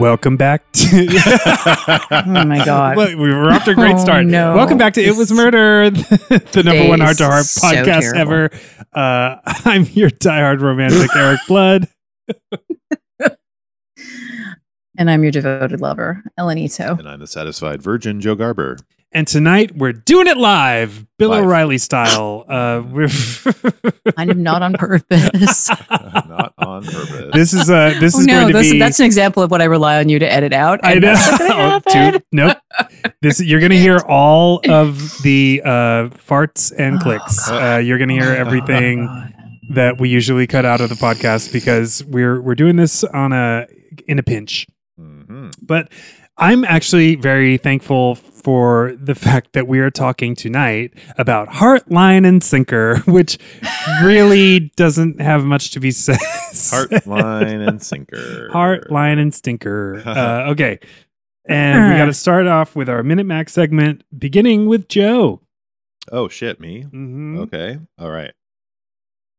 Welcome back to... Oh, my God. Look, we were off to a great start. No. Welcome back to It Was Murder, the number one heart-to-heart podcast ever. I'm your diehard romantic, Eric Blood. And I'm your devoted lover, Ellen Ito. And I'm the satisfied virgin, Joe Garber. And tonight, we're doing it live, Bill O'Reilly style. We're kind of not on purpose. Not on purpose. This is going to be... That's an example of what I rely on you to edit out. I know. Nope. You're going to hear all of the farts and clicks. You're going to hear everything that we usually cut out of the podcast because we're doing this in a pinch. Mm-hmm. But I'm actually very thankful for the fact that we are talking tonight about heart, line, and sinker, which really doesn't have much to be said. Heart, line, and sinker. Heart, line, and stinker. Okay. And we got to start off with our Minute Max segment, beginning with Joe. Oh, shit, me? Mm-hmm. Okay. All right.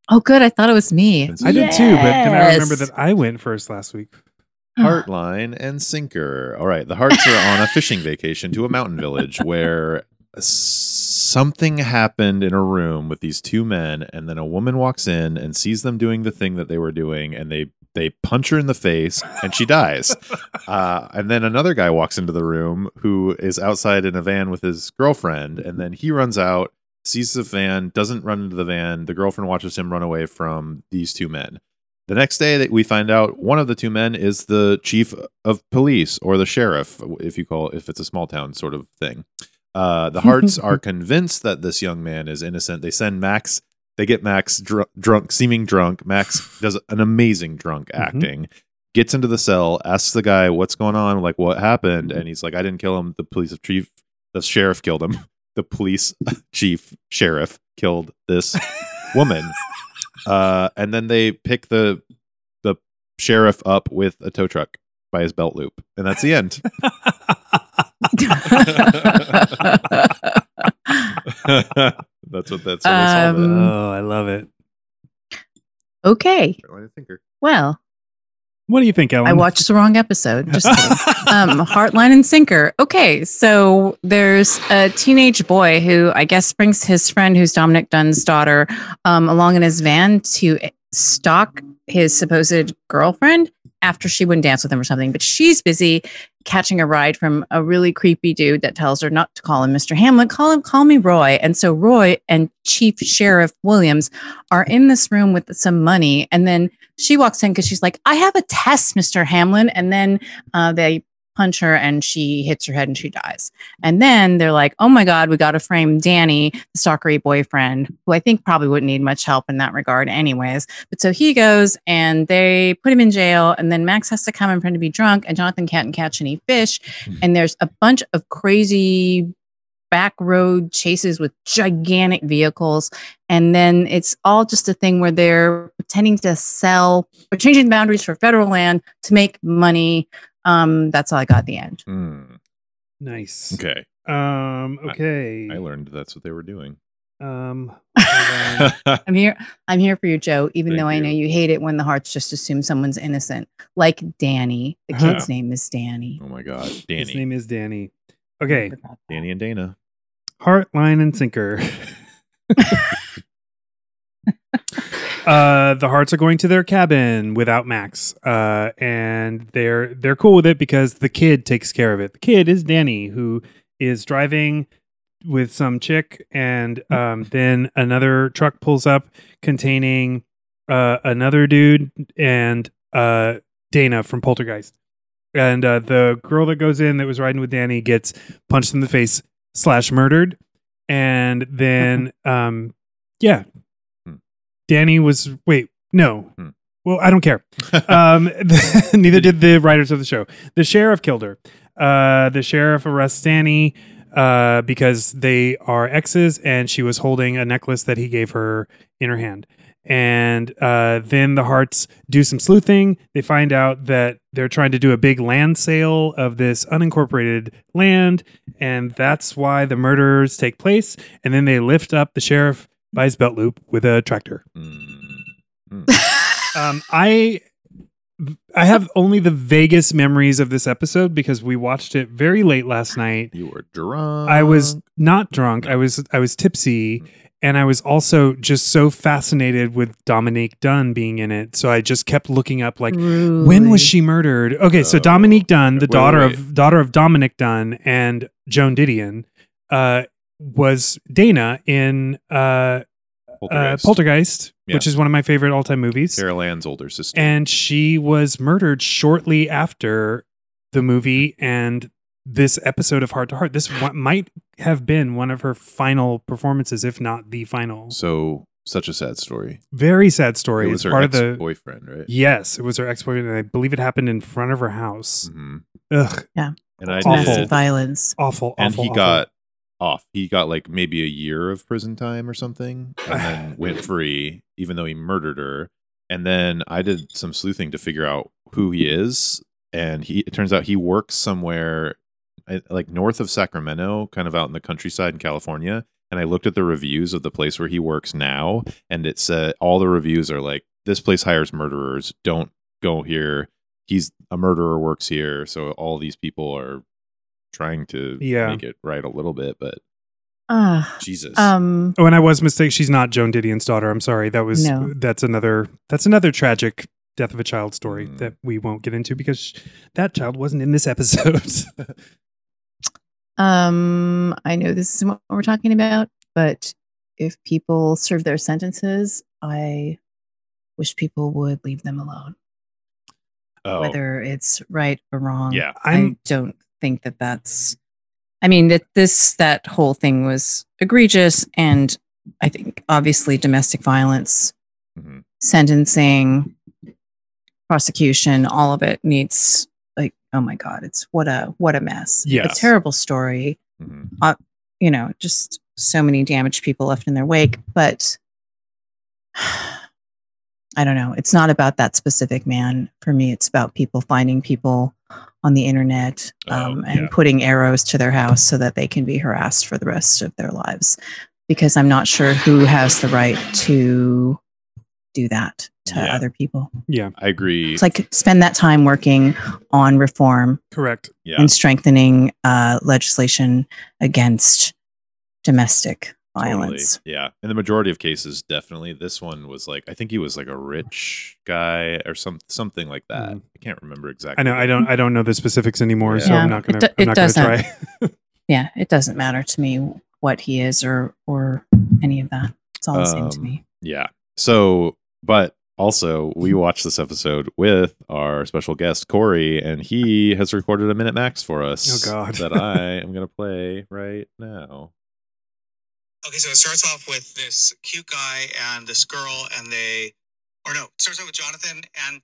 Oh, good. I thought it was me. I did too, but can I remember that I went first last week? Heart, line, and sinker. All right. The hearts are on a fishing vacation to a mountain village where something happened in a room with these two men, and then a woman walks in and sees them doing the thing that they were doing, and they punch her in the face, and she dies. And then another guy walks into the room who is outside in a van with his girlfriend, and then he runs out, sees the van, doesn't run into the van. The girlfriend watches him run away from these two men. The next day that we find out one of the two men is the chief of police or the sheriff, if it's a small town sort of thing. The hearts are convinced that this young man is innocent. They send Max. They get Max drunk, seeming drunk. Max does an amazing drunk acting, gets into the cell, asks the guy what's going on, like what happened. And he's like, I didn't kill him. The sheriff killed him. The police chief sheriff killed this woman. And then they pick the sheriff up with a tow truck by his belt loop, and that's the end. That's what I love it. Okay. Well, what do you think, Ellen? I watched the wrong episode. Just kidding. Heart, line, and sinker. Okay, so there's a teenage boy who I guess brings his friend, who's Dominique Dunne's daughter, along in his van to stalk his supposed girlfriend after she wouldn't dance with him or something. But she's busy catching a ride from a really creepy dude that tells her not to call him Mr. Hamlin. Call me Roy. And so Roy and Chief Sheriff Williams are in this room with some money. And then she walks in because she's like, I have a test, Mr. Hamlin. And then they punch her and she hits her head and she dies. And then they're like, oh my God, we got to frame Danny, the stalkery boyfriend, who I think probably wouldn't need much help in that regard anyways. But so he goes and they put him in jail. And then Max has to come in front to be drunk, and Jonathan can't catch any fish. And there's a bunch of crazy back road chases with gigantic vehicles. And then it's all just a thing where they're pretending to sell or changing boundaries for federal land to make money. That's all I got at the end. Mm. Nice. Okay. Okay. I learned that's what they were doing. I'm here for you, Joe, even though I know you hate it when the hearts just assume someone's innocent. Like Danny. The kid's name is Danny. Oh my God. Danny. His name is Danny. Okay. Danny and Dana. Heart, line, and sinker. The hearts are going to their cabin without Max, and they're cool with it because the kid takes care of it. The kid is Danny, who is driving with some chick, and then another truck pulls up containing another dude and Dana from Poltergeist. And the girl that goes in that was riding with Danny gets punched in the face / murdered, and then yeah. Danny was... Wait, no. Well, I don't care. Neither did the writers of the show. The sheriff killed her. The sheriff arrests Danny because they are exes, and she was holding a necklace that he gave her in her hand. And then the hearts do some sleuthing. They find out that they're trying to do a big land sale of this unincorporated land, and that's why the murders take place. And then they lift up the sheriff by his belt loop with a tractor. I I have only the vaguest memories of this episode because we watched it very late last night. You were drunk. I was not drunk. I was tipsy. And I was also just so fascinated with Dominique Dunne being in it. So I just kept looking up, like, really? When was she murdered? Okay, so Dominique Dunne, the daughter of Dominique Dunne and Joan Didion, was Dana in Poltergeist, yeah, which is one of my favorite all-time movies. Sarah Lann's older sister. And she was murdered shortly after the movie and this episode of Heart to Heart. This might have been one of her final performances, if not the final. So, such a sad story. Very sad story. It was her ex-boyfriend, right? Yes, it was her ex-boyfriend, and I believe it happened in front of her house. Mm-hmm. Ugh. Yeah. And awful violence. Awful, awful, and he got off. He got like maybe a year of prison time or something, and then went free, even though he murdered her. And then I did some sleuthing to figure out who he is, and it turns out he works somewhere like north of Sacramento, kind of out in the countryside in California. And I looked at the reviews of the place where he works now, and it said all the reviews are like, this place hires murderers, don't go here, he's a murderer, works here. So all these people are trying to make it right a little bit, but Jesus. Oh, and I was mistaken. She's not Joan Didion's daughter. I'm sorry. That's another tragic death of a child story that we won't get into because that child wasn't in this episode. I know this isn't what we're talking about, but if people serve their sentences, I wish people would leave them alone. Oh. Whether it's right or wrong. Yeah, I don't think that's, I mean, that whole thing was egregious. And I think obviously domestic violence, sentencing, prosecution, all of it needs, like, oh my God, it's what a mess. Yes. A terrible story. Mm-hmm. Just so many damaged people left in their wake, but I don't know. It's not about that specific man. For me, it's about people finding people on the internet and putting arrows to their house so that they can be harassed for the rest of their lives, because I'm not sure who has the right to do that to other people. Yeah, I agree. It's like spend that time working on reform. Correct. Yeah. And strengthening legislation against domestic violence. Totally. Yeah. In the majority of cases, definitely. This one was like, I think he was like a rich guy or something like that. I can't remember exactly. I know. I don't know the specifics anymore, so I'm not going to try. Yeah. It doesn't matter to me what he is or any of that. It's all the same to me. Yeah. So, but also we watched this episode with our special guest, Corey, and he has recorded a minute max for us. Oh God. That I am going to play right now. Okay, so it starts off with this cute guy and this girl, and it starts off with Jonathan and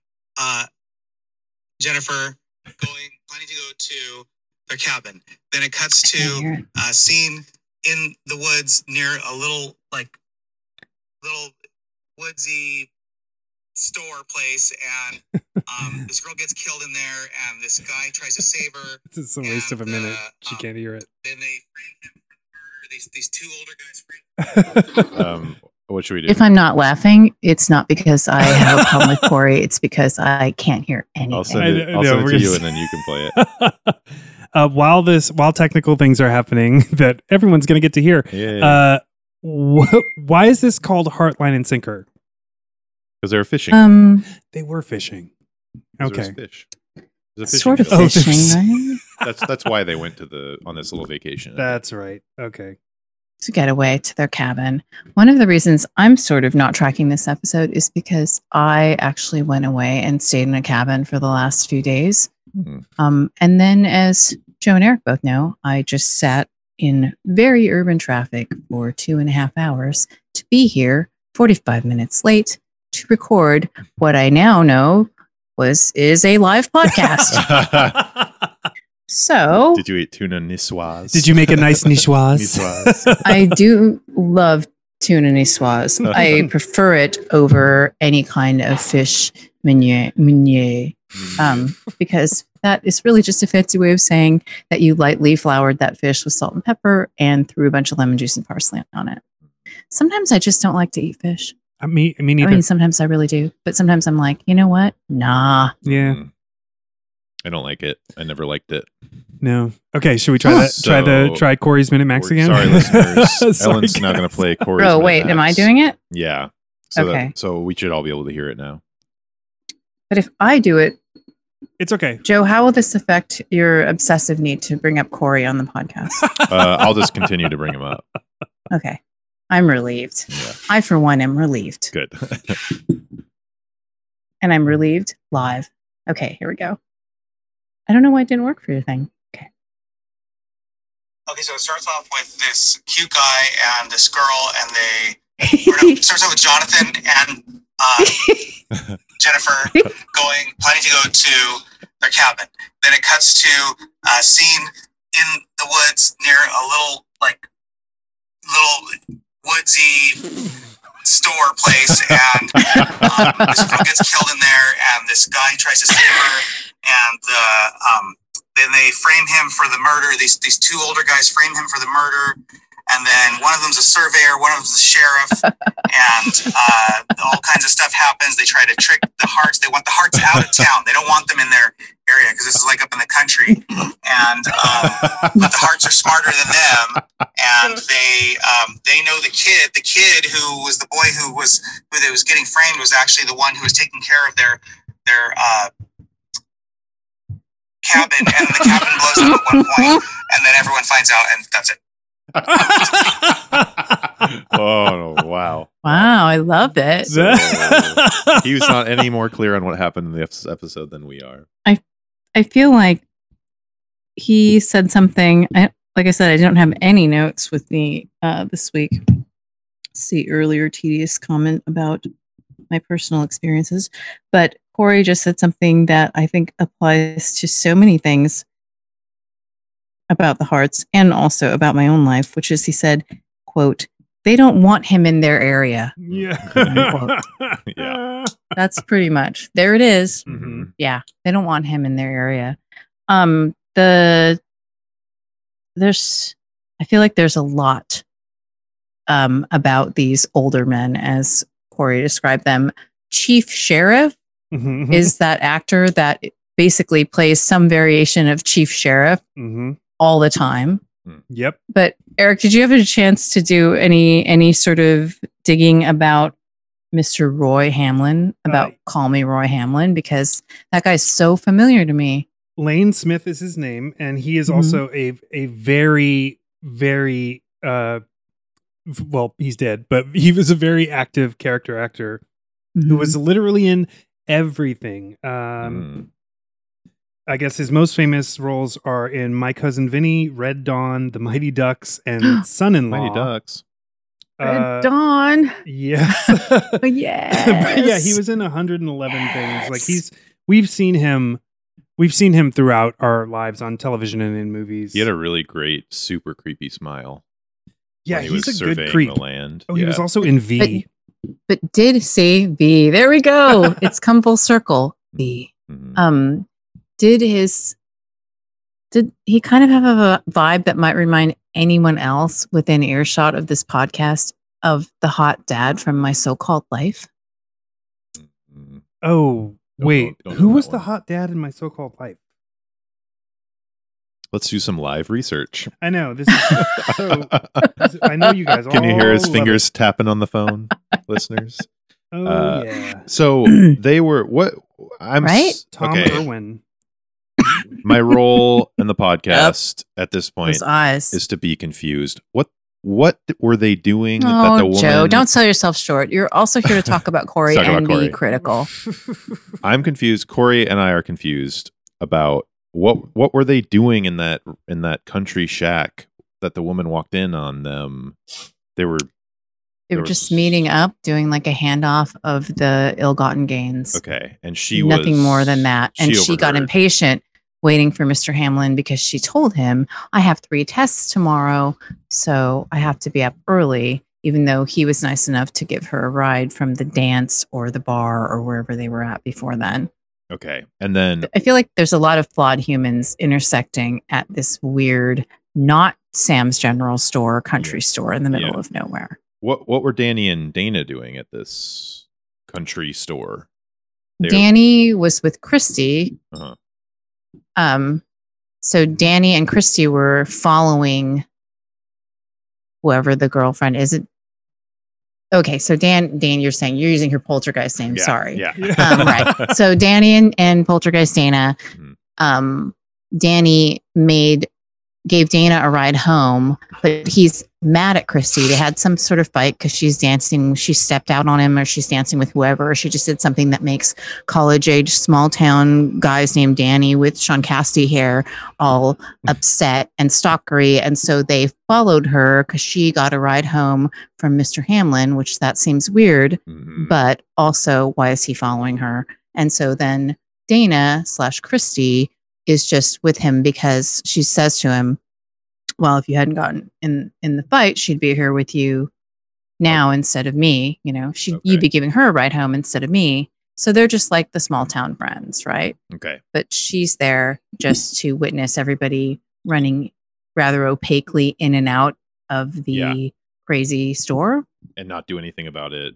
Jennifer planning to go to their cabin. Then it cuts to a scene in the woods near a little woodsy store place, and this girl gets killed in there, and this guy tries to save her. This is a waste of a minute. She can't hear it. Then they frame him. These two older guys. What should we do? If I'm not laughing, it's not because I have a problem with Corey. It's because I can't hear anything. I'll send it to you, and then you can play it. While technical things are happening that everyone's going to get to hear. Yeah. Why is this called Heart, Line, and Sinker? Because they were fishing. They were fishing. Okay. Fishing, right? That's why they went on this little vacation. That's right. Okay. To get away to their cabin. One of the reasons I'm sort of not tracking this episode is because I actually went away and stayed in a cabin for the last few days. Mm-hmm. And then, as Joe and Eric both know, I just sat in very urban traffic for 2.5 hours to be here 45 minutes late to record what I now know is a live podcast. So, did you eat tuna niçoise? Did you make a nice niçoise? I do love tuna niçoise. I prefer it over any kind of fish meunier, because that is really just a fancy way of saying that you lightly floured that fish with salt and pepper and threw a bunch of lemon juice and parsley on it. Sometimes I just don't like to eat fish. Me neither. I mean, sometimes I really do, but sometimes I'm like, you know what? Nah. Yeah. I don't like it. I never liked it. No. Okay. Should we try that? So try Corey's Minute Max again? Sorry, listeners. Sorry, Ellen's not going to play Corey's Minute Max. Oh, wait. Am I doing it? Yeah. So okay. So we should all be able to hear it now. But if I do it, it's okay. Joe, how will this affect your obsessive need to bring up Corey on the podcast? I'll just continue to bring him up. Okay. I'm relieved. Yeah. I, for one, am relieved. Good. And I'm relieved live. Okay, here we go. I don't know why it didn't work for your thing. Okay. Okay, so it starts off with this cute guy and this girl, and it starts off with Jonathan and Jennifer planning to go to their cabin. Then it cuts to a scene in the woods near a little woodsy store place, and this girl gets killed in there, and this guy tries to save her, and then they frame him for the murder. These two older guys frame him for the murder, and then one of them's a surveyor, one of them's a sheriff, and all kinds of stuff happens. They try to trick the hearts. They want the hearts out of town. They don't want them in their area because this is like up in the country, and but the hearts are smarter than them, and they know the kid who was the boy who they was getting framed was actually the one who was taking care of their cabin, and the cabin blows up at one point, and then everyone finds out, and that's it. Oh wow, I love it. So, he was not any more clear on what happened in the episode than we are. I feel like he said something. Like I said, I don't have any notes with me this week. See earlier tedious comment about my personal experiences, but Corey just said something that I think applies to so many things about the hearts and also about my own life, which is he said, quote, they don't want him in their area. Yeah. Yeah. That's pretty much. There it is. Mm-hmm. Yeah. They don't want him in their area. I feel like there's a lot about these older men, as Corey described them. Chief Sheriff mm-hmm. is that actor that basically plays some variation of Chief Sheriff. Mm-hmm. All the time. Yep. But Eric, did you have a chance to do any sort of digging about Mr. Roy Hamlin, about Call Me Roy Hamlin? Because that guy's so familiar to me. Lane Smith is his name, and he is mm-hmm. also a very, very well, he's dead, but he was a very active character actor mm-hmm. who was literally in everything. I guess his most famous roles are in My Cousin Vinny, Red Dawn, The Mighty Ducks, and Son-in-Law. Mighty Ducks. Red Dawn. Yes. Yes. Yeah, he was in 111 things. Like we've seen him throughout our lives on television and in movies. He had a really great, super creepy smile. Yeah, he's a good creep. The land. Oh, yeah. He was also in V. But did see V. There we go. It's come full circle. V. Mm-hmm. Did he kind of have a vibe that might remind anyone else within earshot of this podcast of the hot dad from My So-Called Life? Oh, wait. Who was the hot dad in My So-Called Life? Let's do some live research. I know. This is so, I know you guys all can you hear his fingers tapping on the phone, listeners? Oh, yeah. So they were what? I'm right? Tom Irwin. My role in the podcast at this point is to be confused. What were they doing? Oh, that the woman... Joe, don't sell yourself short. You're also here to talk about Corey be critical. I'm confused. Corey and I are confused about what were they doing in that country shack that the woman walked in on them. They were just meeting up, doing like a handoff of the ill-gotten gains. Okay, and she was... Nothing more than that. And she got impatient waiting for Mr. Hamlin because she told him, I have 3 tests tomorrow, so I have to be up early, even though he was nice enough to give her a ride from the dance or the bar or wherever they were at before then. Okay, and then... I feel like there's a lot of flawed humans intersecting at this weird, not Sam's General Store, country store in the middle of nowhere. What were Danny and Dana doing at this country store? Danny was with Christy. Uh-huh. So Danny and Christy were following whoever the girlfriend is. Okay, so Dan, you're saying you're using her poltergeist name. Yeah, sorry. Yeah. Right. So Danny and poltergeist Dana, Danny gave Dana a ride home, but he's mad at Christy. They had some sort of fight because she's dancing. She stepped out on him, or she's dancing with whoever. Or she just did something that makes college-age small-town guys named Danny with Sean Cassidy hair all upset and stalkery. And so they followed her because she got a ride home from Mr. Hamlin, which that seems weird, but also why is he following her? And so then Dana/Christy is just with him because she says to him, well, if you hadn't gotten in the fight, she'd be here with you now instead of me. You know, you'd be giving her a ride home instead of me. So they're just like the small town friends, right? Okay. But she's there just to witness everybody running rather opaquely in and out of the crazy store. And not do anything about it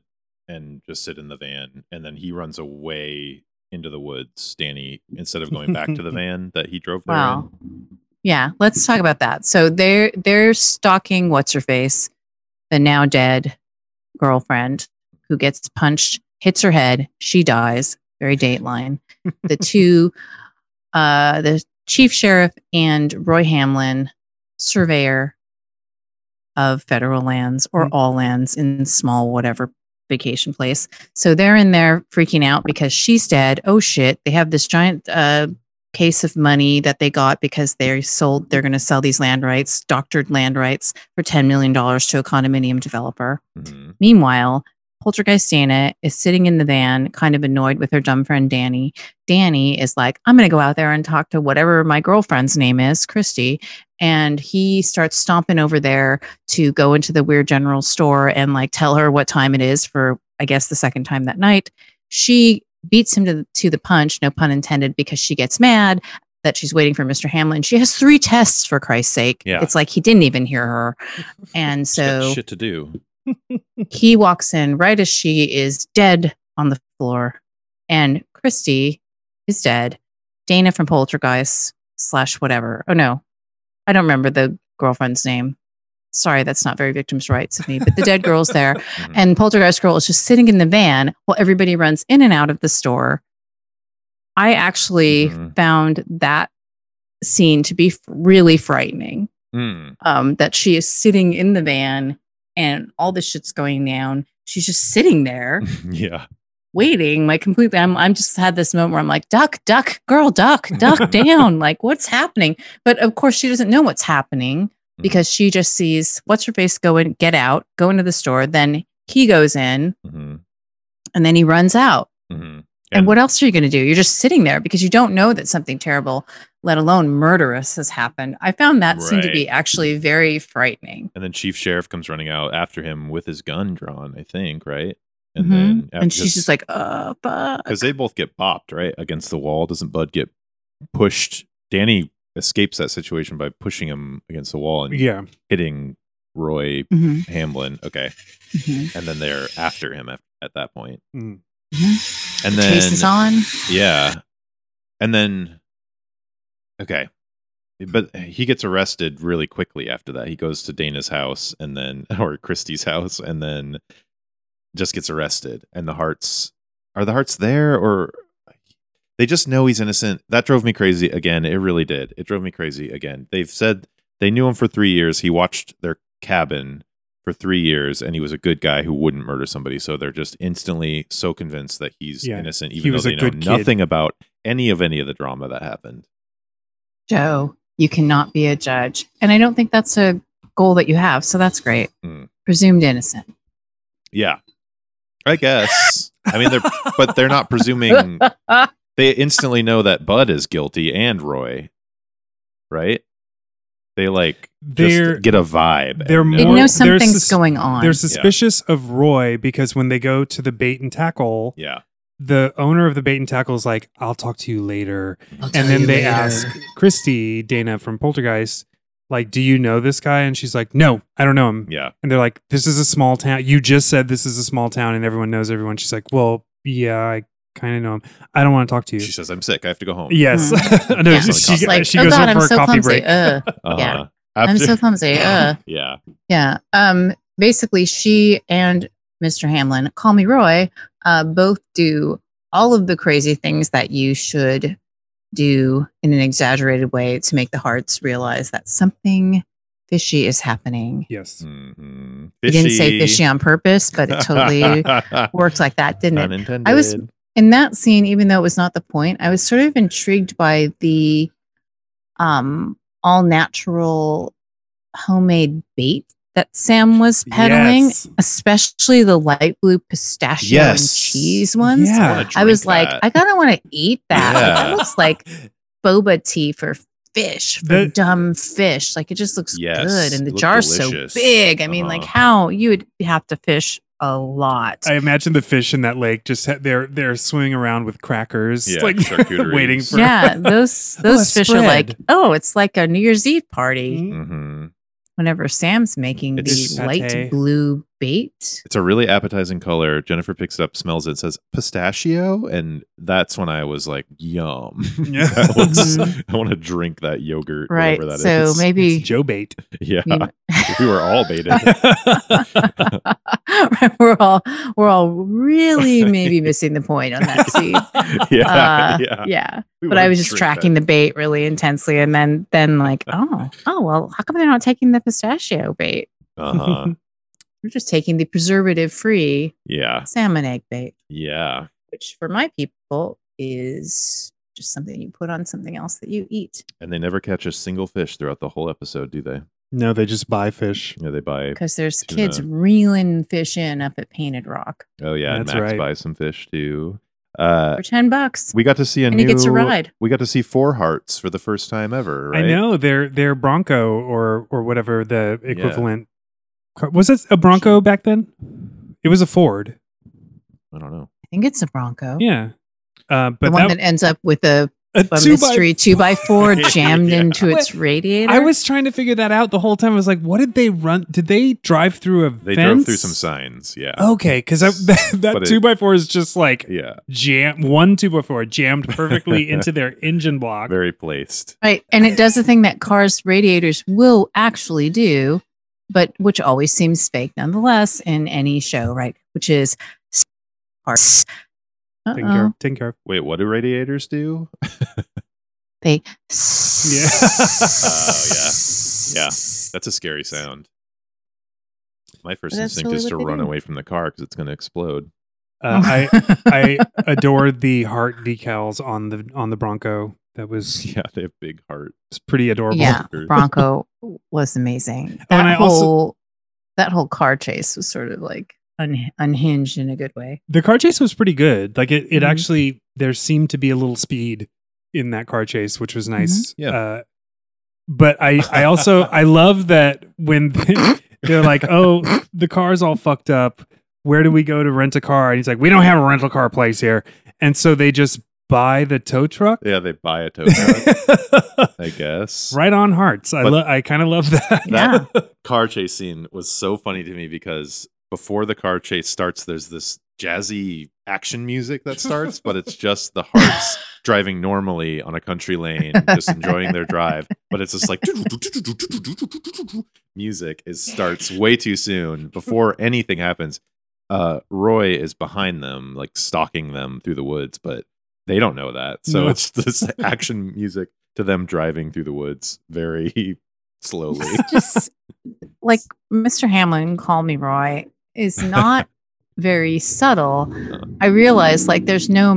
and just sit in the van. And then he runs away into the woods, Danny, instead of going back to the van that he drove there. Wow. In. Yeah, let's talk about that. So they're stalking what's-her-face, the now-dead girlfriend, who gets punched, hits her head, she dies. Very Dateline. The two, the chief sheriff and Roy Hamlin, surveyor of federal lands or all lands in small whatever vacation place. So they're in there freaking out because she's dead. Oh, shit. They have this giant... case of money that they got because they're going to sell these land rights, doctored land rights, for $10 million to a condominium developer. Mm-hmm. Meanwhile, poltergeist Dana is sitting in the van, kind of annoyed with her dumb friend Danny. Danny is like, I'm going to go out there and talk to whatever my girlfriend's name is, Christy. And he starts stomping over there to go into the weird general store and like tell her what time it is for, I guess, the second time that night. She beats him to the punch, no pun intended, because she gets mad that she's waiting for Mr. Hamlin. She has 3 tests, for Christ's sake. Yeah. It's like he didn't even hear her. And so shit to do. He walks in right as she is dead on the floor. And Christy is dead. Dana from Poltergeist / whatever. Oh, no. I don't remember the girlfriend's name. Sorry, that's not very victim's rights of me, but the dead girl's there. And poltergeist girl is just sitting in the van while everybody runs in and out of the store. I actually found that scene to be really frightening. That she is sitting in the van and all this shit's going down. She's just sitting there. Yeah. Waiting, like completely. I'm just had this moment where I'm like, duck, girl, duck down. Like, what's happening? But of course she doesn't know what's happening, because she just sees what's-her-face go into the store. Then he goes in, and then he runs out. And what else are you going to do? You're just sitting there because you don't know that something terrible, let alone murderous, has happened. I found that scene to be actually very frightening. And then Chief Sheriff comes running out after him with his gun drawn, I think, right? And then she's just like, fuck. Because they both get bopped, right? Against the wall. Doesn't Bud get pushed? Danny escapes that situation by pushing him against the wall and hitting Roy Hamlin. Okay. And then they're after him at that point. And then chase is on. Yeah. And then, okay. But he gets arrested really quickly after that. He goes to Dana's house or Christy's house, and then just gets arrested. And are the hearts there, or they just know he's innocent? That drove me crazy again. It really did. It drove me crazy again. They've said they knew him for 3 years. He watched their cabin for 3 years, and he was a good guy who wouldn't murder somebody. So they're just instantly so convinced that he's innocent, even though they know nothing about any of the drama that happened. Joe, you cannot be a judge. And I don't think that's a goal that you have. So that's great. Presumed innocent. Yeah, I guess. I mean, they're not presuming... They instantly know that Bud is guilty and Roy, right? They just get a vibe. They know something's going on. They're suspicious of Roy because when they go to the bait and tackle, the owner of the bait and tackle is like, I'll talk to you later. And then they ask Christy, Dana from Poltergeist, like, do you know this guy? And she's like, no, I don't know him. Yeah. And they're like, this is a small town. You just said this is a small town and everyone knows everyone. She's like, well, yeah, I kind of know him. I don't want to talk to you. She says, I'm sick. I have to go home. Yes. Mm-hmm. No, yeah. She's like, she goes home for a coffee break. Yeah. I'm so clumsy. Yeah. Yeah. Basically, she and Mr. Hamlin, Call Me Roy, both do all of the crazy things that you should do in an exaggerated way to make the hearts realize that something fishy is happening. Yes. Mm-hmm. Fishy. You didn't say fishy on purpose, but it totally worked like that, didn't it? Unintended. I was in that scene, even though it was not the point, I was sort of intrigued by the all natural homemade bait that Sam was peddling, yes, especially the light blue pistachio, yes, and cheese ones. Yeah. I was like, I kind of want to eat that. Yeah. It looks like boba tea for fish, for dumb fish. Like, it just looks, yes, good. And the jar's delicious. So big. I mean, like, how you would have to fish a lot. I imagine the fish in that lake just they're swimming around with crackers, yeah, like waiting for. Yeah, those fish are like, oh, it's like a New Year's Eve party. Mm-hmm. Whenever Sam's making the light blue bait. It's a really appetizing color. Jennifer picks it up, smells it, says pistachio. And that's when I was like, yum. Yeah. I want to drink that yogurt. Right. Whatever that is. So maybe it's Joe bait. Yeah. We were all baited. Right, we're all really maybe missing the point on that scene. Yeah. But I was just tracking the bait really intensely. And then like, oh, well, how come they're not taking the pistachio bait? Uh-huh. We're just taking the preservative-free salmon egg bait. Yeah. Which, for my people, is just something you put on something else that you eat. And they never catch a single fish throughout the whole episode, do they? No, they just buy fish. Yeah, they buy. Because there's kids reeling fish in up at Painted Rock. Oh, yeah. That's Max buys some fish, too. For $10, we got to see and he gets a ride. We got to see four hearts for the first time ever, right? I know. They're Bronco or whatever the equivalent. Yeah. Was it a Bronco back then? It was a Ford. I don't know. I think it's a Bronco. Yeah. But the one that ends up with a two by four jammed into its radiator. I was trying to figure that out the whole time. I was like, what did they run? Did they drive through a fence? They drove through some signs. Yeah. Okay. Because that 2x4 is just like one 2x4 jammed perfectly into their engine block. Very placed. Right. And it does the thing that cars' radiators will actually do, but which always seems fake nonetheless in any show, right? Which is hearts. Tinker. Wait, what do radiators do? They. Yeah. Oh, yeah. Yeah. That's a scary sound. My first instinct is to run away from the car because it's going to explode. I adored the heart decals on the Bronco. That was they have big hearts. It's pretty adorable. Yeah, Bronco was amazing. That whole car chase was sort of like unhinged in a good way. The car chase was pretty good. Like it actually, there seemed to be a little speed in that car chase, which was nice. Mm-hmm. Yeah. But I love that when they're like, oh, the car's all fucked up. Where do we go to rent a car? And he's like, we don't have a rental car place here, and so they just buy the tow truck? Yeah, they buy a tow truck, I guess. Right on hearts. I kind of love that. That car chase scene was so funny to me because before the car chase starts, there's this jazzy action music that starts, but it's just the hearts driving normally on a country lane, just enjoying their drive. But it's just like music starts way too soon before anything happens. Roy is behind them, like stalking them through the woods, but they don't know that. So it's this action music to them driving through the woods very slowly. Just like Mr. Hamlin, Call Me Roy, is not very subtle. I realize like there's no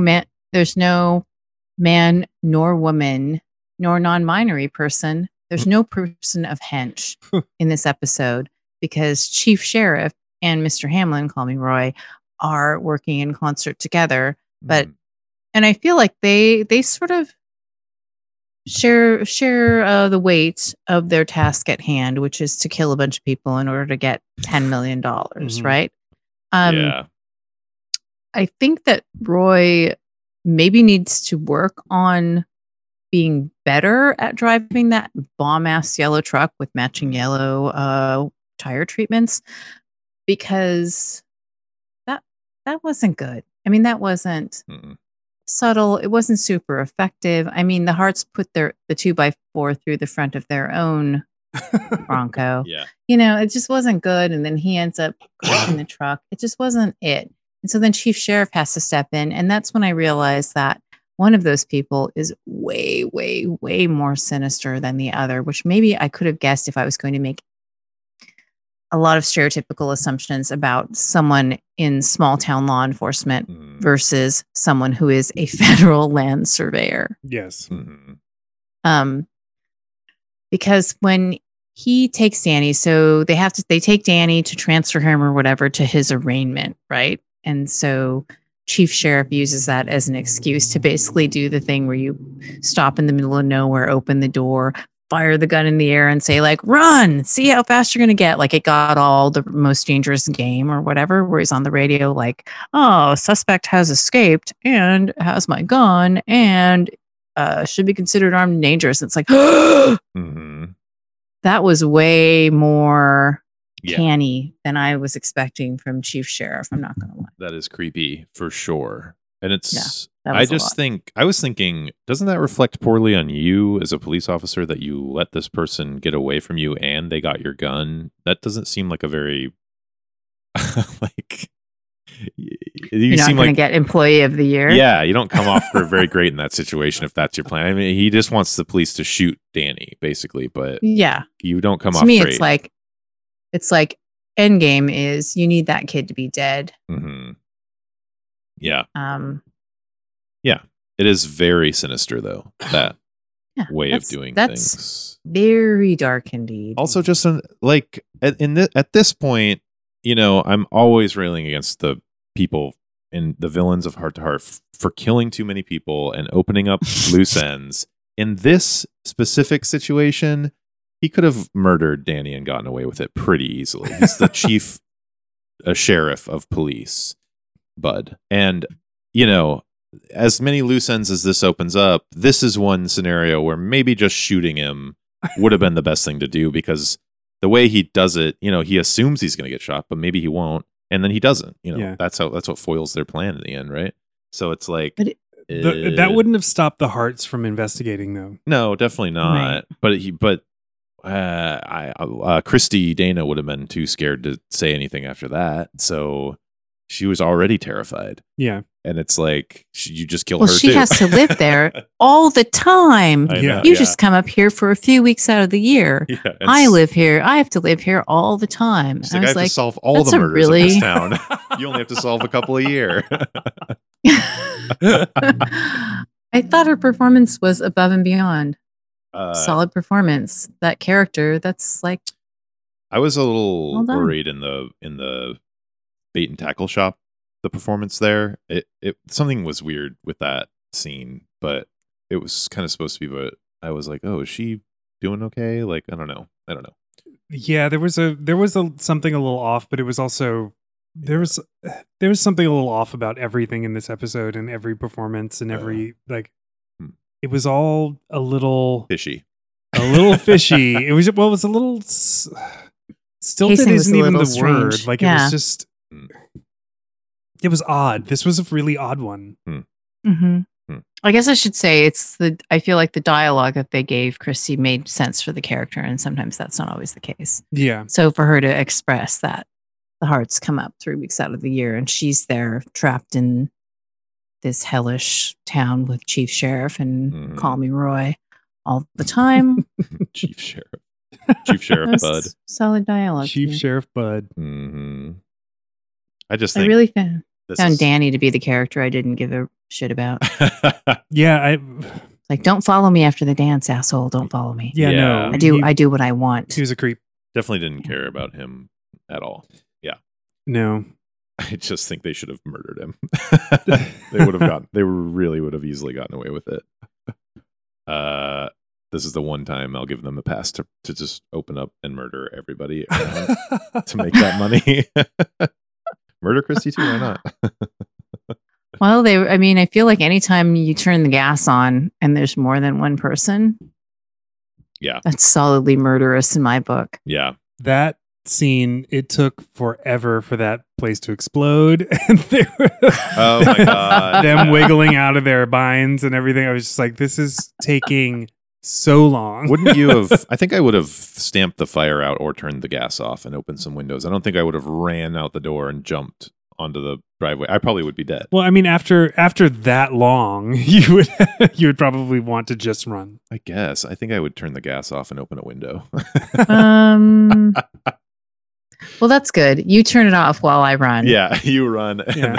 man nor woman nor non-binary person. There's no person of hench in this episode because Chief Sheriff and Mr. Hamlin, Call Me Roy, are working in concert together, but and I feel like they sort of share the weight of their task at hand, which is to kill a bunch of people in order to get $10 million, right? I think that Roy maybe needs to work on being better at driving that bomb-ass yellow truck with matching yellow tire treatments, because that wasn't good. I mean, that wasn't subtle. It wasn't super effective. I mean, the Hearts put the 2x4 through the front of their own Bronco. Yeah. You know, it just wasn't good. And then he ends up crashing the truck. It just wasn't it. And so then Chief Sheriff has to step in. And that's when I realized that one of those people is way, way, way more sinister than the other, which maybe I could have guessed if I was going to make a lot of stereotypical assumptions about someone in small town law enforcement versus someone who is a federal land surveyor. Yes. Because when he takes Danny, so they take Danny to transfer him or whatever to his arraignment, right? And so Chief Sheriff uses that as an excuse to basically do the thing where you stop in the middle of nowhere, open the door, fire the gun in the air and say, like, run, see how fast you're going to get. Like, it got all the most dangerous game or whatever, where he's on the radio, like, oh, suspect has escaped and has my gun and should be considered armed and dangerous. And it's like, that was way more canny than I was expecting from Chief Sheriff. I'm not going to lie. That is creepy for sure. And it's, I just think, I was thinking, doesn't that reflect poorly on you as a police officer that you let this person get away from you and they got your gun? That doesn't seem like a very, like, you're not going to get employee of the year. Yeah. You don't come off for very great in that situation if that's your plan. I mean, he just wants the police to shoot Danny basically, but you don't come off great. To me, it's like end game is you need that kid to be dead. Yeah. Yeah. It is very sinister, though, that way of doing things. Very dark indeed. Also, just like at this point, you know, I'm always railing against the people and the villains of Heart to Heart for killing too many people and opening up loose ends. In this specific situation, he could have murdered Danny and gotten away with it pretty easily. He's the chief, a sheriff of police. Bud, and you know, as many loose ends as this opens up, this is one scenario where maybe just shooting him would have been the best thing to do, because the way he does it, you know, he assumes he's going to get shot, but maybe he won't, and then he doesn't. You know, that's what foils their plan in the end, right? So it's like that wouldn't have stopped the Hearts from investigating, though. No, definitely not. Right. But Christy Dana would have been too scared to say anything after that, so. She was already terrified. Yeah. And it's like, you just kill her too. She has to live there all the time. You just come up here for a few weeks out of the year. Yeah, I live here. I have to live here all the time. She's like, I have to solve all the murders in this town. You only have to solve a couple a year. I thought her performance was above and beyond. Solid performance. That character, that's like... I was a little worried in the bait and tackle shop, the performance there, it something was weird with that scene, but it was kind of supposed to be, but I was like, oh, is she doing okay? Like, I don't know. Yeah, there was something a little off, but it was also there was something a little off about everything in this episode and every performance and every it was all a little fishy. It was a little stilted isn't even the word. Like it was just it was odd. This was a really odd one. I guess I should say I feel like the dialogue that they gave Christy made sense for the character, and sometimes that's not always the case. Yeah. So for her to express that the Hearts come up 3 weeks out of the year and she's there trapped in this hellish town with Chief Sheriff and Call Me Roy all the time. Chief Sheriff. Chief Sheriff Bud. Solid dialogue. Chief Sheriff Bud. I just think I really found Danny to be the character I didn't give a shit about. Like, don't follow me after the dance, asshole. Don't follow me. Yeah. No. I do what I want. He was a creep. Definitely didn't care about him at all. Yeah. No. I just think they should have murdered him. They really would have easily gotten away with it. This is the one time I'll give them a pass to just open up and murder everybody to make that money. Murder Christy too, why not? Well, I mean, I feel like anytime you turn the gas on and there's more than one person. Yeah. That's solidly murderous in my book. Yeah. That scene, it took forever for that place to explode. And they were oh my God. Them wiggling out of their binds and everything. I was just like, this is taking so long. Wouldn't you have? I think I would have stamped the fire out or turned the gas off and opened some windows. I don't think I would have ran out the door and jumped onto the driveway. I probably would be dead. Well, I mean, after that long, you would probably want to just run. I guess. I think I would turn the gas off and open a window. Well, that's good. You turn it off while I run. Yeah, you run. Yeah.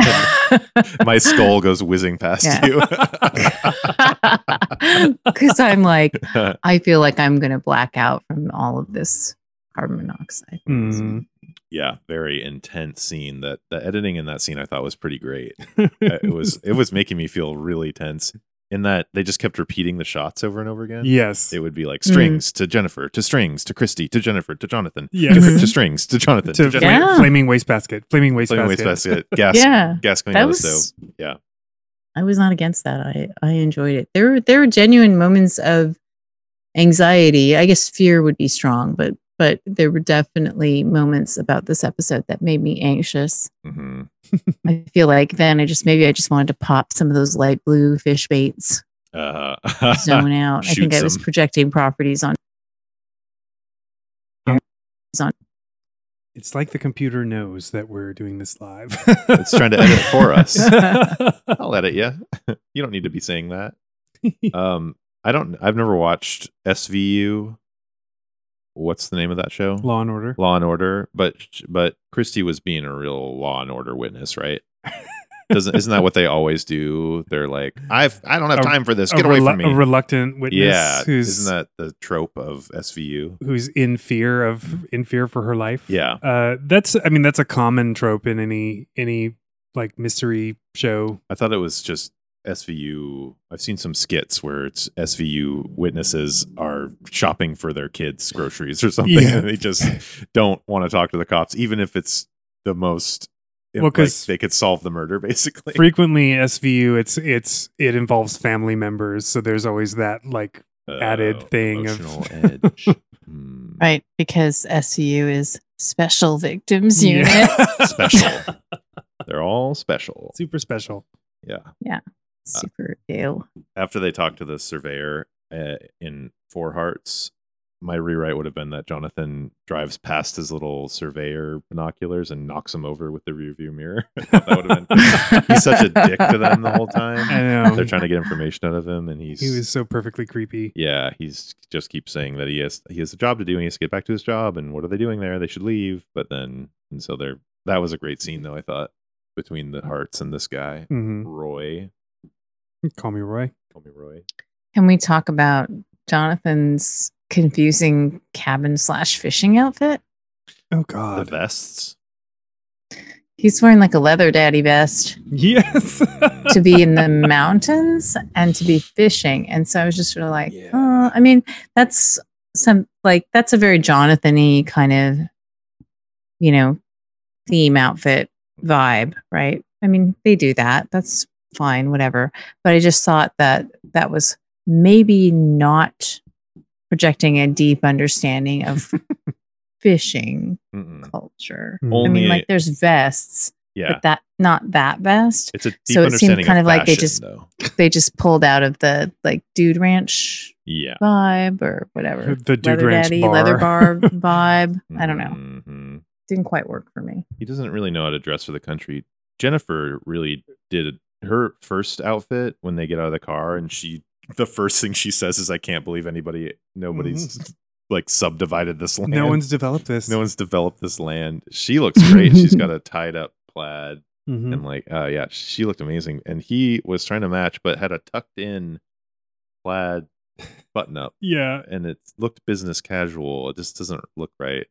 My skull goes whizzing past you. Because I'm like, I feel like I'm going to black out from all of this carbon monoxide. Mm-hmm. Yeah, very intense scene. That the editing in that scene I thought was pretty great. It was making me feel really tense. In that they just kept repeating the shots over and over again. Yes. It would be like strings to Jennifer, to strings, to Christy, to Jennifer, to Jonathan, to strings, to Jonathan, to Jennifer. Yeah. Flaming wastebasket, gas going out of the stove. Yeah. I was not against that. I enjoyed it. There were genuine moments of anxiety. I guess fear would be strong, but there were definitely moments about this episode that made me anxious. Mm-hmm. I feel like then I just wanted to pop some of those light blue fish baits, zone out. I think I was projecting properties on. It's like the computer knows that we're doing this live. It's trying to edit for us. I'll edit you. You don't need to be saying that. I've never watched SVU. What's the name of that show? Law and Order. But Christy was being a real Law and Order witness, right? Isn't that what they always do? They're like, I don't have time for this. Get away from me. A reluctant witness. Yeah. Isn't that the trope of SVU? Who's in fear for her life? Yeah. That's a common trope in any like mystery show. I thought it was just SVU. I've seen some skits where it's SVU witnesses are shopping for their kids' groceries or something, and they just don't want to talk to the cops, even if it's the most. Like they could solve the murder, basically. Frequently, SVU it involves family members, so there's always that like added thing of edge. Right, because SVU is Special Victims Unit. Yeah. Special. They're all special. Super special. Yeah. Yeah. Super ill. After they talked to the surveyor in Four Hearts, my rewrite would have been that Jonathan drives past his little surveyor binoculars and knocks him over with the rearview mirror. That would have been. He's such a dick to them the whole time. I know. They're trying to get information out of him, and he was so perfectly creepy. Yeah, he's just keeps saying that he has a job to do and he has to get back to his job. And what are they doing there? They should leave. But then, and so that was a great scene, though, I thought, between the hearts and this guy, Roy. Call me Roy. Can we talk about Jonathan's confusing cabin/fishing outfit? Oh God, the vests. He's wearing like a leather daddy vest. Yes, to be in the mountains and to be fishing, and so I was just sort of like, oh, I mean, that's a very Jonathan-y kind of, theme outfit vibe, right? I mean, they do that. That's fine, whatever. But I just thought that was maybe not projecting a deep understanding of fishing culture. Only, I mean, like there's vests, but that not that vest. It's a deep understanding seemed kind of fashion, like they just pulled out of the like Dude Ranch vibe or whatever. The Dude Ranch leather bar vibe. I don't know. Mm-hmm. Didn't quite work for me. He doesn't really know how to dress for the country. Jennifer really did. Her first outfit when they get out of the car, and the first thing she says is, "I can't believe nobody's like subdivided this land. No one's developed this land." She looks great. She's got a tied up plaid and like, she looked amazing. And he was trying to match, but had a tucked in plaid button up. And it looked business casual. It just doesn't look right.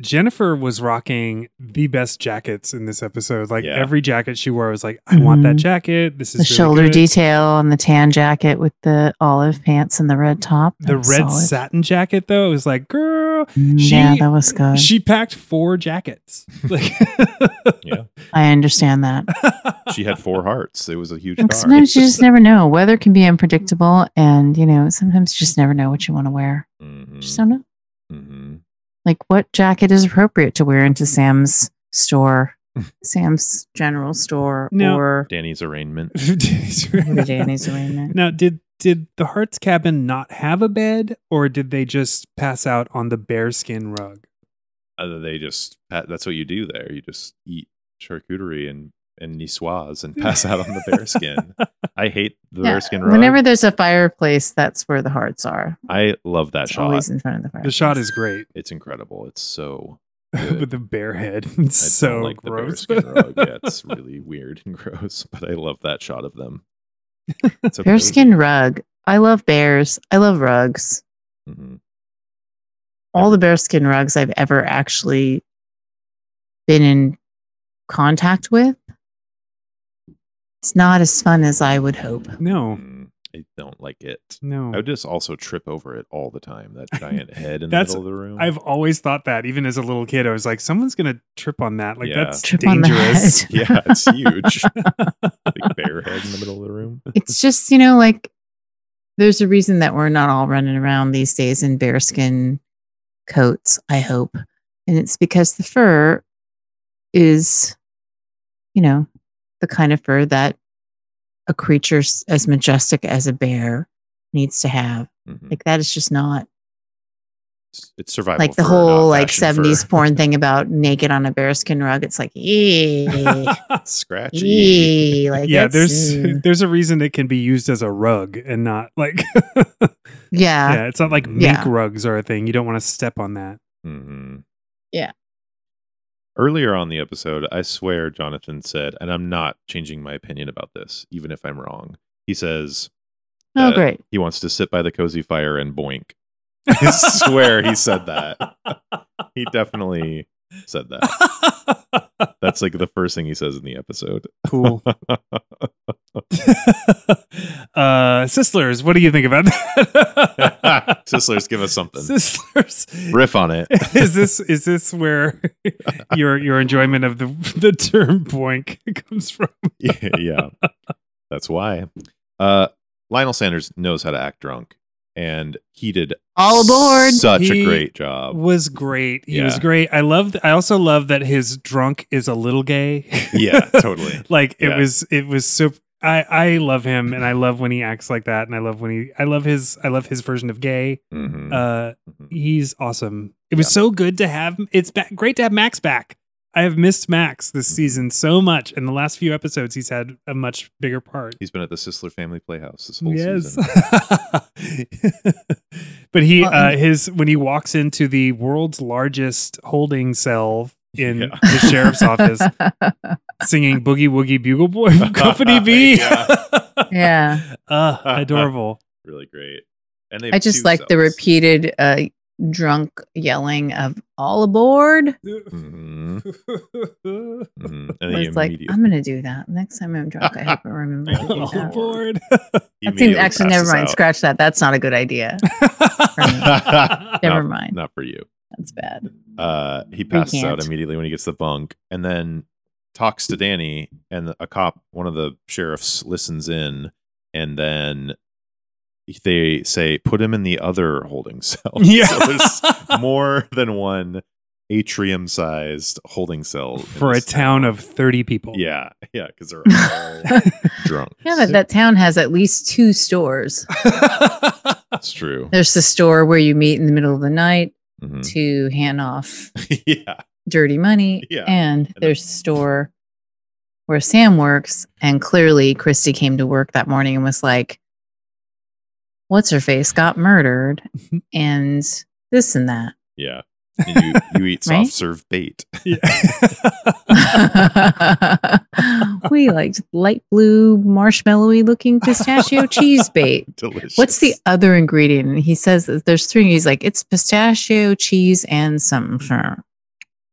Jennifer was rocking the best jackets in this episode. Like every jacket she wore, I was like, I want that jacket. This is the really shoulder good. Detail on the tan jacket with the olive pants and the red top. The red satin jacket, though, it was like, girl, that was good. She packed 4 jackets. Like, I understand that. She had 4 hearts. It was a huge. Sometimes you just never know. Weather can be unpredictable, and sometimes you just never know what you want to wear. Mm-hmm. Just don't know. Mm-hmm. Like, what jacket is appropriate to wear into Sam's store, Sam's general store, or Danny's arraignment? Danny's arraignment. Now, did the Hart's cabin not have a bed, or did they just pass out on the bearskin rug? They just, that's what you do there. You just eat charcuterie and niçoise and pass out on the bearskin. I hate the bearskin rug. Whenever there's a fireplace, that's where the hearts are. I love that shot. Always in front of the fireplace. The shot is great. It's incredible. It's so good. But the bear head, it's so like gross. The bearskin rug. Yeah, it's really weird and gross, but I love that shot of them. Bearskin rug. I love bears. I love rugs. Mm-hmm. All the bearskin rugs I've ever actually been in contact with. It's not as fun as I would hope. No. I don't like it. No. I would just also trip over it all the time. That giant head in the middle of the room. I've always thought that. Even as a little kid, I was like, someone's going to trip on that. Like, that's dangerous. Yeah, it's huge. Big bear head in the middle of the room. It's just, like, there's a reason that we're not all running around these days in bearskin coats, I hope. And it's because the fur is, the kind of fur that a creature as majestic as a bear needs to have. Mm-hmm. Like, that is just not. It's survival. Like the fur, whole like 70s fur. Porn thing about naked on a bearskin rug. It's like, scratchy. Like, yeah, there's a reason it can be used as a rug and not like. Yeah, it's not like mink rugs are a thing. You don't want to step on that. Mm-hmm. Yeah. Earlier on the episode, I swear Jonathan said, and I'm not changing my opinion about this, even if I'm wrong. He says, "Oh, great!" He wants to sit by the cozy fire and boink. I swear he said that. He definitely said that. That's like the first thing he says in the episode. Cool. Sizzlers, what do you think about that? Sizzlers, give us something. Sizzlers, riff on it. Is this where your enjoyment of the term boink comes from? Yeah, that's why. Lionel Sanders knows how to act drunk, and he did all aboard. Such a great job. Was great. He was great. I also love that his drunk is a little gay. Yeah, totally. Like it was so. I love him, and I love when he acts like that, and I love when I love his version of gay. Mm-hmm. He's awesome. It was so good to have. It's great to have Max back. I have missed Max this season so much. In the last few episodes, he's had a much bigger part. He's been at the Sizzler family playhouse this whole season. But he when he walks into the world's largest holding cell in the sheriff's office, singing Boogie Woogie Bugle Boy from Company B. Adorable. Really great. And I just like the repeated drunk yelling of all aboard. Mm-hmm. Mm-hmm. And he's like, I'm going to do that. Next time I'm drunk, I hope I remember to do all that. Aboard. That seems, actually, never mind. Out. Scratch that. That's not a good idea. Never mind. Not for you. That's bad. He passes out immediately when he gets the bunk, and then talks to Danny, and a cop, one of the sheriffs, listens in, and then they say, put him in the other holding cell. Yeah. So there's more than one atrium-sized holding cell. For a town of 30 people. Yeah, yeah, because they're all drunk. Yeah, but that town has at least 2 stores. That's true. There's the store where you meet in the middle of the night to hand off dirty money, and there's a store where Sam works, and clearly Christy came to work that morning and was like, what's her face got murdered and this and that. Yeah. And you eat soft serve bait. Yeah. We liked light blue, marshmallowy looking pistachio cheese bait. Delicious. What's the other ingredient? And he says that there's 3. He's like, it's pistachio, cheese, and something.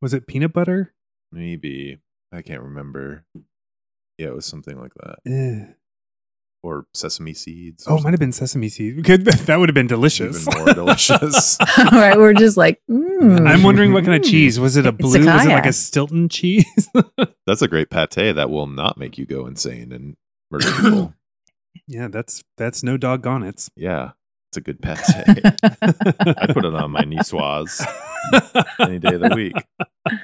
Was it peanut butter? Maybe. I can't remember. Yeah, it was something like that. Ugh. Or sesame seeds. Or it might have been sesame seeds. That would have been delicious. Even more delicious. All right, we're just like, I'm wondering what kind of cheese. Was it a blue? Was it like a Stilton cheese? That's a great pate that will not make you go insane and murder people. Yeah, that's no doggone it. Yeah, it's a good pate. I put it on my niçoise any day of the week.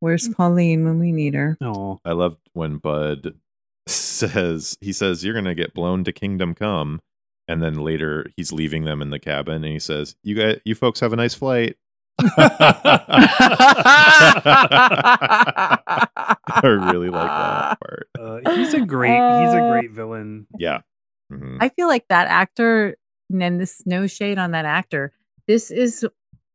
Where's Pauline when we need her? Oh, I love when Bud says you're gonna get blown to kingdom come, and then later he's leaving them in the cabin and he says, you folks have a nice flight. I really like that part. He's a great villain. Yeah. Mm-hmm. I feel like that actor, and this, no shade on that actor, this is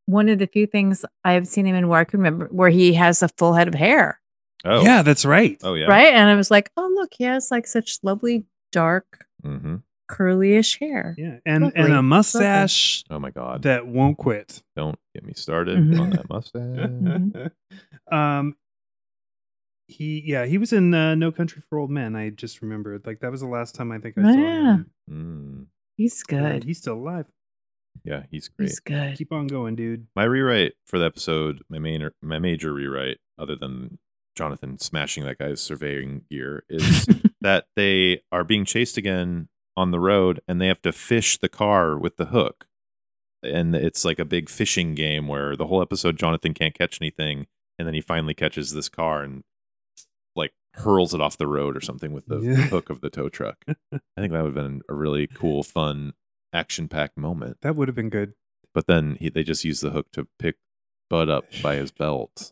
one of the few things I have seen him in where I can remember where he has a full head of hair. Oh yeah, that's right. Oh yeah, right. And I was like, oh look, he has like such lovely dark, curly-ish hair. Yeah, and a mustache. Oh my god, that won't quit. Don't get me started on that mustache. He was in No Country for Old Men. I just remembered, like that was the last time I think I saw him. Mm. He's good. He's still alive. Yeah, he's great. He's good. Keep on going, dude. My rewrite for the episode, my major rewrite, other than Jonathan smashing that guy's surveying gear, is that they are being chased again on the road and they have to fish the car with the hook. And it's like a big fishing game where the whole episode Jonathan can't catch anything, and then he finally catches this car and like hurls it off the road or something with the hook of the tow truck. I think that would have been a really cool, fun, action-packed moment. That would have been good. But then they just use the hook to pick Bud up by his belt.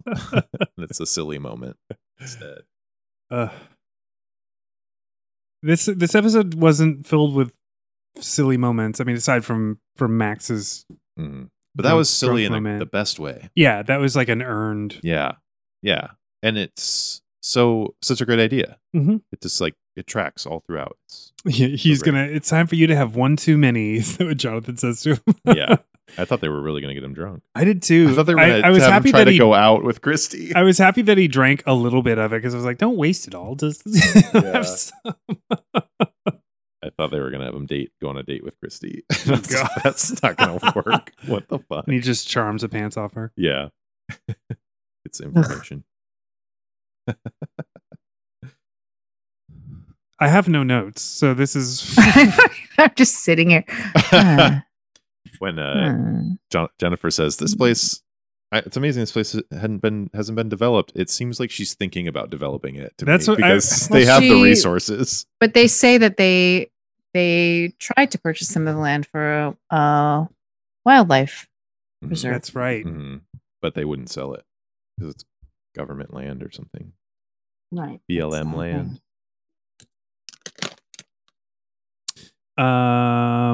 It's a silly moment instead. This episode wasn't filled with silly moments. I mean, aside from Max's, but that was silly in the best way. Yeah, that was like an earned. Yeah, and it's such a great idea. Mm-hmm. It just like it tracks all throughout. It's time for you to have one too many. Is that what Jonathan says to him? Yeah. I thought they were really going to get him drunk. I did too. I thought they were going to have him try to go out with Christy. I was happy that he drank a little bit of it because I was like, don't waste it all. Just have some. I thought they were going to have him go on a date with Christy. That's not going to work. What the fuck? And he just charms the pants off her. Yeah. It's information. I have no notes, so this is... I'm just sitting here. When Jennifer says this place, it's amazing. This place hasn't been developed. It seems like she's thinking about developing it. Because they have the resources. But they say that they tried to purchase some of the land for a wildlife reserve. That's right. Mm-hmm. But they wouldn't sell it because it's government land or something. Right. BLM land.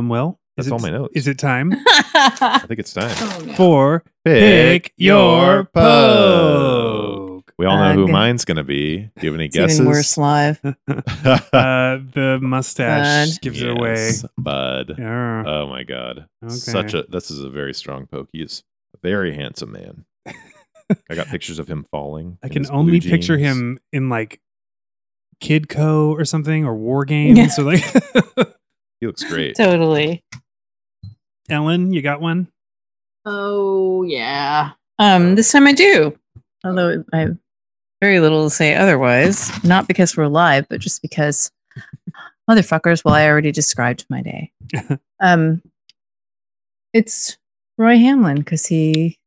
Well. That's all my notes. Is it time? I think it's time for Pick Your Poke. We all know who mine's going to be. Do you have any guesses? Even worse live. The mustache gives it away. Bud. Yeah. Oh my god. Okay. This is a very strong poke. He is a very handsome man. I got pictures of him falling. I can only picture him in like Kidco or something, or War Games. Yeah. So like... He looks great. Totally. Ellen, you got one? Oh, yeah. This time I do. Although I have very little to say otherwise. Not because we're live, but just because motherfuckers, well, I already described my day. It's Roy Hamlin, because he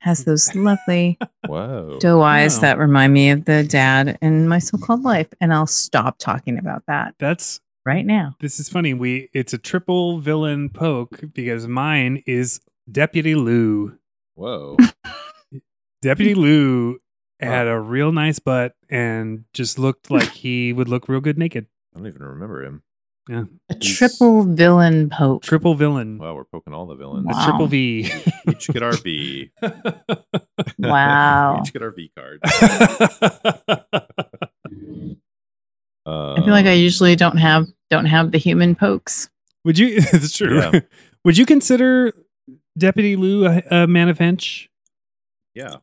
has those lovely doe eyes that remind me of the dad in My So-Called Life. And I'll stop talking about that. That's... right now. This is funny. It's a triple villain poke because mine is Deputy Lou. Whoa. Deputy Lou had a real nice butt and just looked like he would look real good naked. I don't even remember him. Yeah. He's triple villain poke. Triple villain. Wow, we're poking all the villains. Wow. A triple V. Each get our V. Wow. Each get our V card. I feel like I usually don't have the human pokes. Would you? It's true. Yeah. Would you consider Deputy Lou a man of hench? Yeah.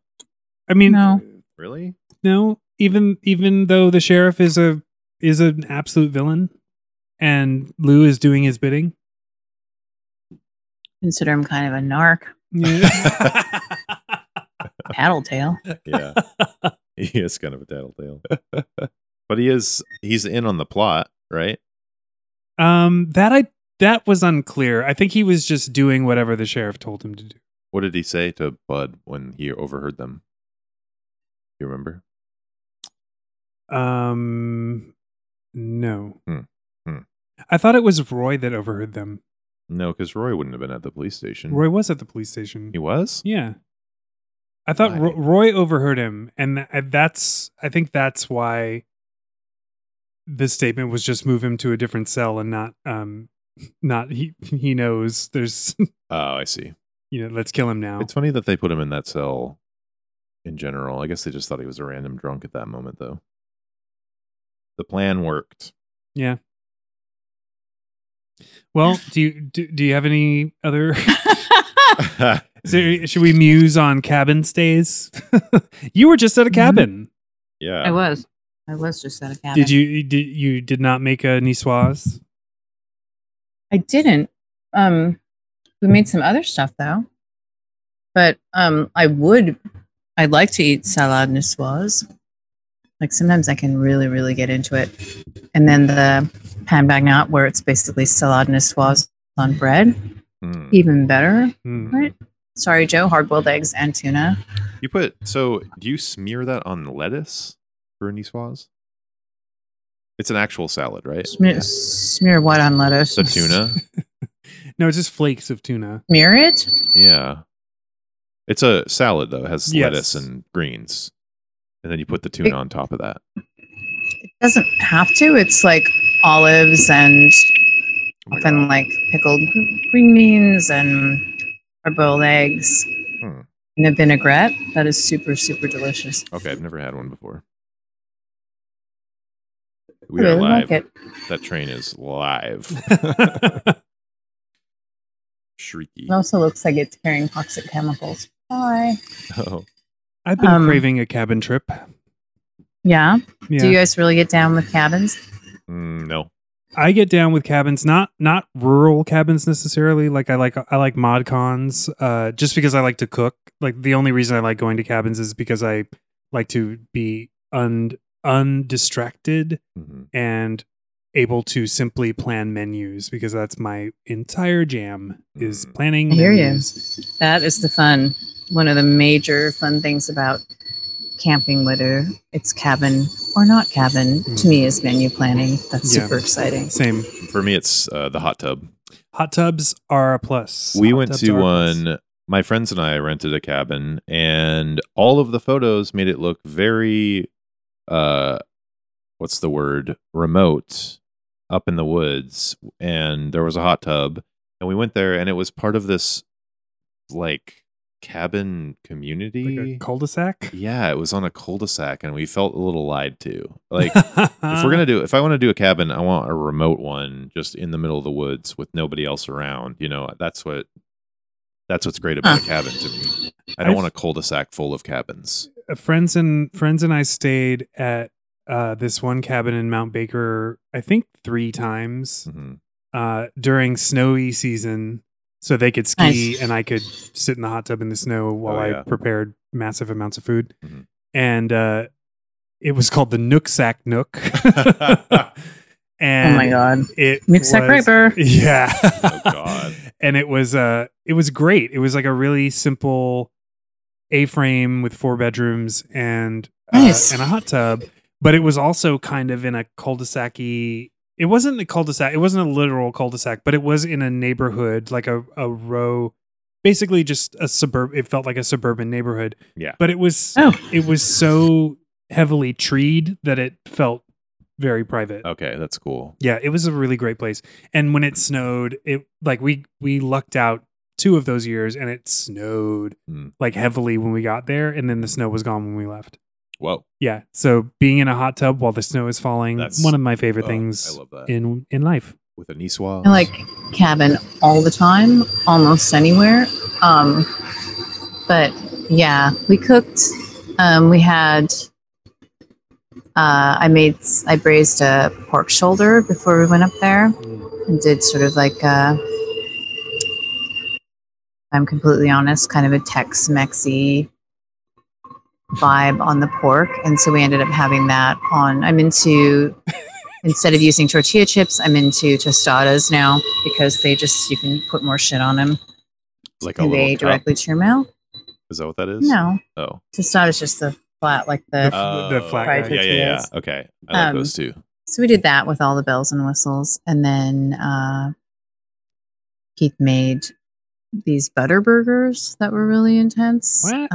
I mean, no. Really? No. Even though the sheriff is an absolute villain, and Lou is doing his bidding. Consider him kind of a narc. Yeah. Tattletale. Yeah, he is kind of a tattletale. But he's in on the plot, right? That was unclear. I think he was just doing whatever the sheriff told him to do. What did he say to Bud when he overheard them? You remember? No. I thought it was Roy that overheard them. No, because Roy wouldn't have been at the police station. Roy was at the police station. He was? Yeah. I thought Roy overheard him, and I think that's why the statement was just move him to a different cell and not he knows there's. Oh, I see. You know, let's kill him now. It's funny that they put him in that cell in general. I guess they just thought he was a random drunk at that moment, though. The plan worked. Yeah. Well, do you have any other? Should we muse on cabin stays? You were just at a cabin. Yeah, I was just at a cabin. Did you not make a niçoise? I didn't. We made some other stuff though, but I'd like to eat salad niçoise. Like sometimes I can really, really get into it. And then the pan bagnat, where it's basically salad niçoise on bread. Mm. Even better. Mm. Right? Sorry, Joe. Hard-boiled eggs and tuna. Do you smear that on lettuce for a niçoise? It's an actual salad, right? Smear what on lettuce? The tuna. No, it's just flakes of tuna. Smear it? Yeah. It's a salad, though. It has lettuce and greens. And then you put the tuna on top of that. It doesn't have to. It's like olives and often like pickled green beans and hard-boiled eggs and a vinaigrette. That is super, super delicious. Okay, I've never had one before. We are live. Like that train is live. Shrieky. It also looks like it's carrying toxic chemicals. Bye. Oh. I've been craving a cabin trip. Yeah. Do you guys really get down with cabins? No. I get down with cabins, not rural cabins necessarily. Like I like mod cons, just because I like to cook. Like the only reason I like going to cabins is because I like to be undistracted and able to simply plan menus, because that's my entire jam is planning. I hear menus. You. That is the fun. One of the major fun things about camping, whether it's cabin or not cabin, to me is menu planning. That's super exciting. Same. For me, it's the hot tub. Hot tubs are a plus. We went to one. My friends and I rented a cabin, and all of the photos made it look very, what's the word? Remote, up in the woods. And there was a hot tub, and we went there, and it was part of this, like, cabin community, like a cul-de-sac. Yeah, it was on a cul-de-sac, and we felt a little lied to. Like, if I want to do a cabin, I want a remote one, just in the middle of the woods with nobody else around. You know, that's what's great about a cabin to me. I don't want a cul-de-sac full of cabins. Friends and I stayed at this one cabin in Mount Baker, I think 3 times during snowy season. So they could ski and I could sit in the hot tub in the snow while I prepared massive amounts of food. Mm-hmm. And it was called the Nooksack Nook. And oh my God. Nooksack River. Yeah. Oh God. And it was great. It was like a really simple A-frame with 4 bedrooms and a hot tub. But it was also kind of in a cul-de-sac-y. It wasn't a cul-de-sac. It wasn't a literal cul-de-sac, but it was in a neighborhood, like a row, basically just a suburb. It felt like a suburban neighborhood. Yeah. But it was so heavily treed that it felt very private. Okay, that's cool. Yeah, it was a really great place. And when it snowed, it like we lucked out 2 of those years, and it snowed like heavily when we got there, and then the snow was gone when we left. Whoa. Yeah. So being in a hot tub while the snow is falling, that's one of my favorite things in life. With a niçoise. I like cabin all the time, almost anywhere. But yeah, we cooked We had, I braised a pork shoulder before we went up there and did sort of like a, I'm completely honest, kind of a Tex-Mexy vibe on the pork. And so we ended up having that on, I'm into, instead of using tortilla chips, I'm into tostadas now because they just, you can put more shit on them. Like a they directly to your mouth. Is that what that is? No. Oh. Tostadas just the flat, like the flat. Yeah. Okay. I like those too. So we did that with all the bells and whistles. And then Keith made these butter burgers that were really intense. What?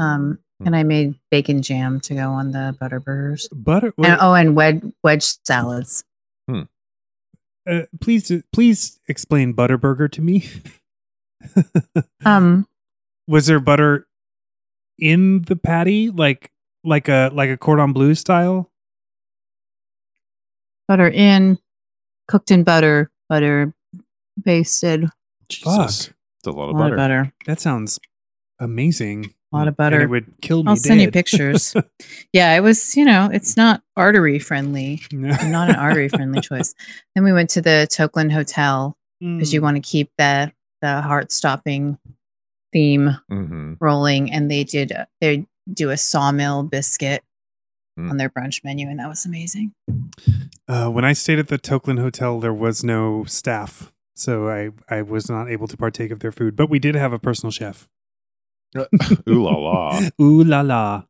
And I made bacon jam to go on the butter burgers. Butter? And, oh, and wedge salads. Hmm. Please explain butter burger to me. Was there butter in the patty, like a cordon bleu style? Butter in, cooked in butter, butter basted. Jesus. Fuck. It's a lot of butter. That sounds amazing. A lot of butter. And it would kill me. I'll send you pictures. Yeah, it was, you know, it's not artery friendly. No. Not an artery friendly choice. Then we went to the Tokeland Hotel because you want to keep the heart-stopping theme rolling, and they do a sawmill biscuit on their brunch menu, and that was amazing. When I stayed at the Tokeland Hotel, there was no staff, so I was not able to partake of their food, but we did have a personal chef. Ooh la la. Ooh la la.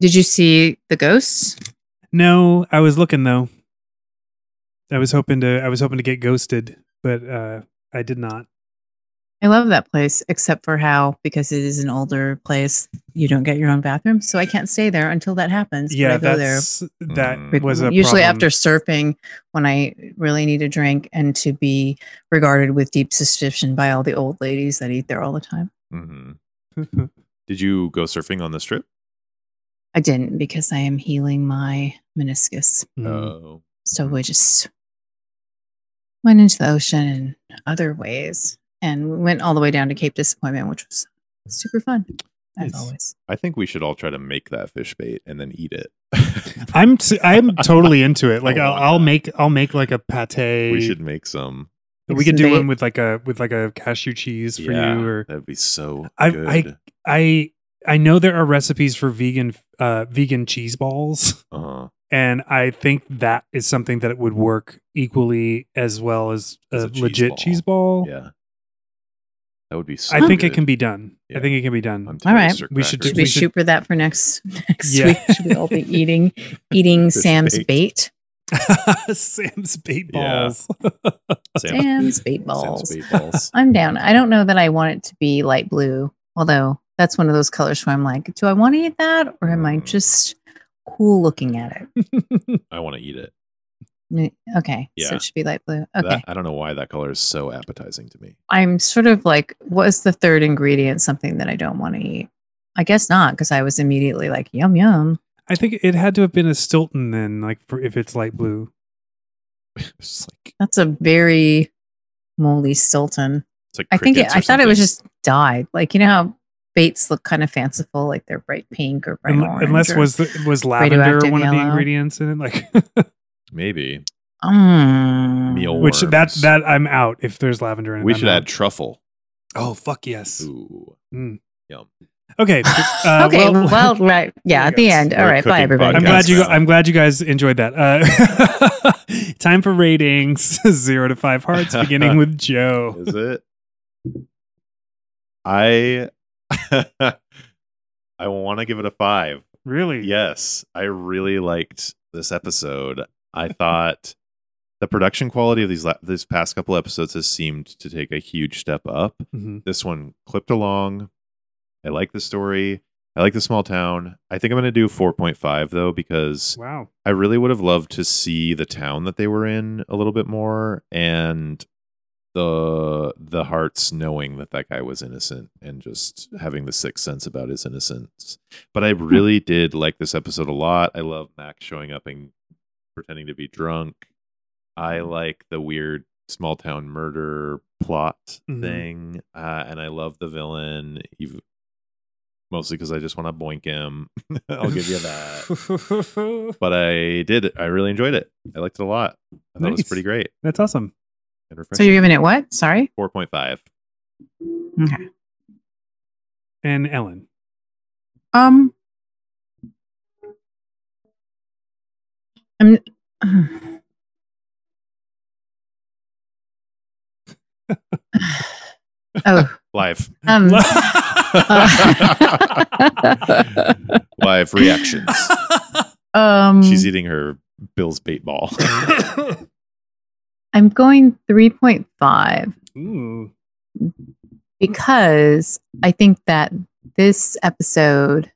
Did you see the ghosts? No, I was looking though. I was hoping to get ghosted, but I did not. I love that place, except for how, because it is an older place, you don't get your own bathroom, so I can't stay there until that happens. Yeah, but I go there. That was a usually problem. After surfing, when I really need a drink and to be regarded with deep suspicion by all the old ladies that eat there all the time. Mm-hmm. Did you go surfing on this trip? I didn't, because I am healing my meniscus. Oh. So we just went into the ocean in other ways. And we went all the way down to Cape Disappointment, which was super fun, as always. I think we should all try to make that fish bait and then eat it. I'm totally into it. Like I'll make like a pate. We should make some. We could do one with like a cashew cheese for you. Or that'd be so good. I know there are recipes for vegan cheese balls, and I think that is something that it would work equally as well as a legit cheese ball. Yeah. That would be so good. It can be done. Yeah. I think it can be done. All right. We should shoot for that for next week. Should we all be eating Sam's bait? Sam's bait balls. Yeah. Sam's bait balls. Sam's bait balls. I'm down. I don't know that I want it to be light blue, although that's one of those colors where I'm like, do I want to eat that? Or am I just cool looking at it? I want to eat it. Okay, yeah. So it should be light blue. Okay, I don't know why that color is so appetizing to me. I'm sort of like, what is the third ingredient? Something that I don't want to eat. I guess not, because I was immediately like, yum yum. I think it had to have been a Stilton then, like if it's light blue. It's like, that's a very moldy Stilton. It's like I thought it was just dyed. Like, you know how baits look kind of fanciful, like they're bright pink or bright orange. Unless was lavender one of the ingredients in it, like. Maybe. Mealworms. Which that I'm out if there's lavender in it. We should add truffle. Oh, fuck yes. Ooh. Mm. Yum. Okay. Okay. Well, right. Yeah, at the end. All right. Bye, everybody. I'm glad you guys enjoyed that. Time for ratings. 0 to 5 hearts, beginning with Joe. Is it? I want to give it a 5. Really? Yes. I really liked this episode. I thought the production quality of these past couple episodes has seemed to take a huge step up. Mm-hmm. This one clipped along. I like the story. I like the small town. I think I'm going to do 4.5 though, because I really would have loved to see the town that they were in a little bit more, and the hearts knowing that guy was innocent and just having the sixth sense about his innocence. But I really did like this episode a lot. I love Max showing up and pretending to be drunk. I like the weird small town murder plot thing, and I love the villain. mostly because I just want to boink him. I'll give you that. But I did. I really enjoyed it. I liked it a lot. I thought it was pretty great. That's awesome. So you're giving it what? Sorry? 4.5. Okay. And Ellen? Oh. Live. Live reactions. She's eating her Bill's bait ball. I'm going 3.5. Ooh. Because I think that this episode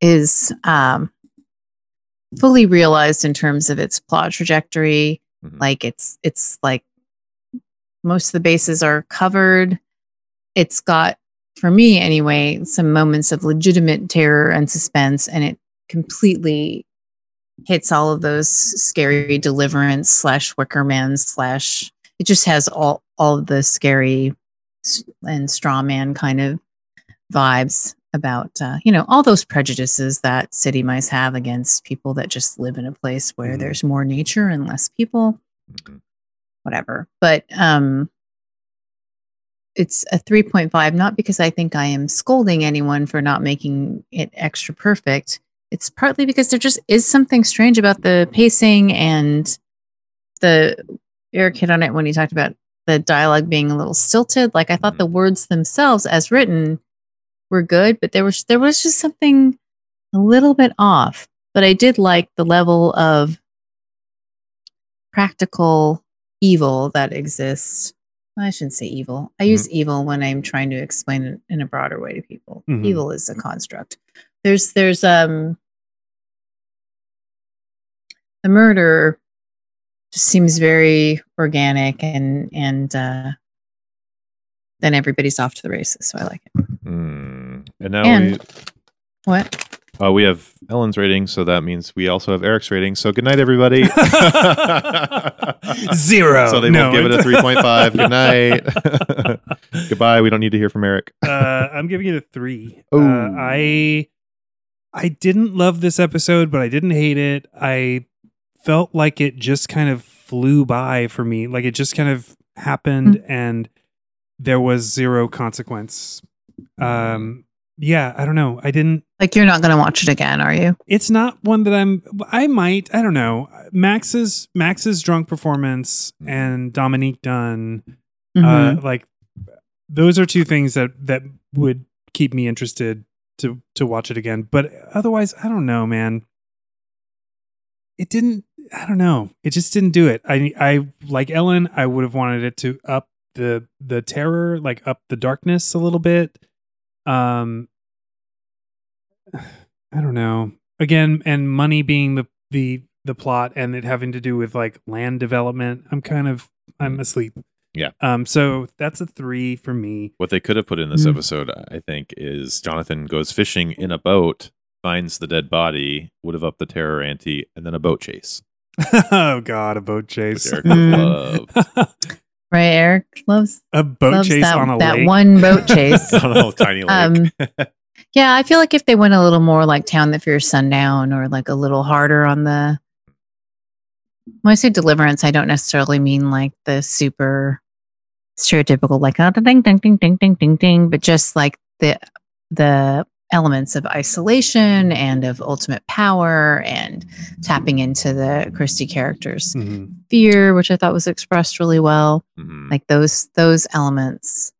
is fully realized in terms of its plot trajectory. Mm-hmm. Like it's like most of the bases are covered. It's got, for me anyway, some moments of legitimate terror and suspense, and it completely hits all of those scary Deliverance / Wickerman / it just has all of the scary and straw man kind of vibes about, all those prejudices that city mice have against people that just live in a place where there's more nature and less people, whatever. But it's a 3.5, not because I think I am scolding anyone for not making it extra perfect. It's partly because there just is something strange about the pacing, and Eric hit on it when he talked about the dialogue being a little stilted. Like, I thought the words themselves as written were good, but there was just something a little bit off. But I did like the level of practical evil that exists. I shouldn't say evil. I use evil when I'm trying to explain it in a broader way to people. Mm-hmm. Evil is a construct. There's the murder just seems very organic, and then everybody's off to the races. So I like it. Mm. And now we have Ellen's rating, so that means we also have Eric's rating. So good night, everybody. 0. So they won't give it a 3.5. Good night. Goodbye. We don't need to hear from Eric. I'm giving it a 3. I didn't love this episode, but I didn't hate it. I felt like it just kind of flew by for me. Like, it just kind of happened, and there was 0 consequence. Yeah, I don't know. I didn't... Like, you're not going to watch it again, are you? It's not one that I might. I don't know. Max's drunk performance and Dominique Dunne, like, those are two things that would keep me interested to watch it again. But otherwise, I don't know, man. It didn't... I don't know. It just didn't do it. I like Ellen, I would have wanted it to up the terror, like up the darkness a little bit. I don't know. Again, and money being the plot, and it having to do with like land development, I'm asleep. Yeah. So that's a 3 for me. What they could have put in this episode, I think, is Jonathan goes fishing in a boat, finds the dead body, would have upped the terror ante, and then a boat chase. Oh God, a boat chase. Which Eric loved. Right, Eric loves a boat chase on a lake. That one boat chase on a tiny lake. Yeah, I feel like if they went a little more like Town That Fears Sundown, or like a little harder on the... When I say Deliverance, I don't necessarily mean like the super stereotypical, like, oh, ding, ding, ding, ding, ding, ding, ding, but just like the elements of isolation and of ultimate power and tapping into the Christie character's fear, which I thought was expressed really well. Mm-hmm. Like those elements...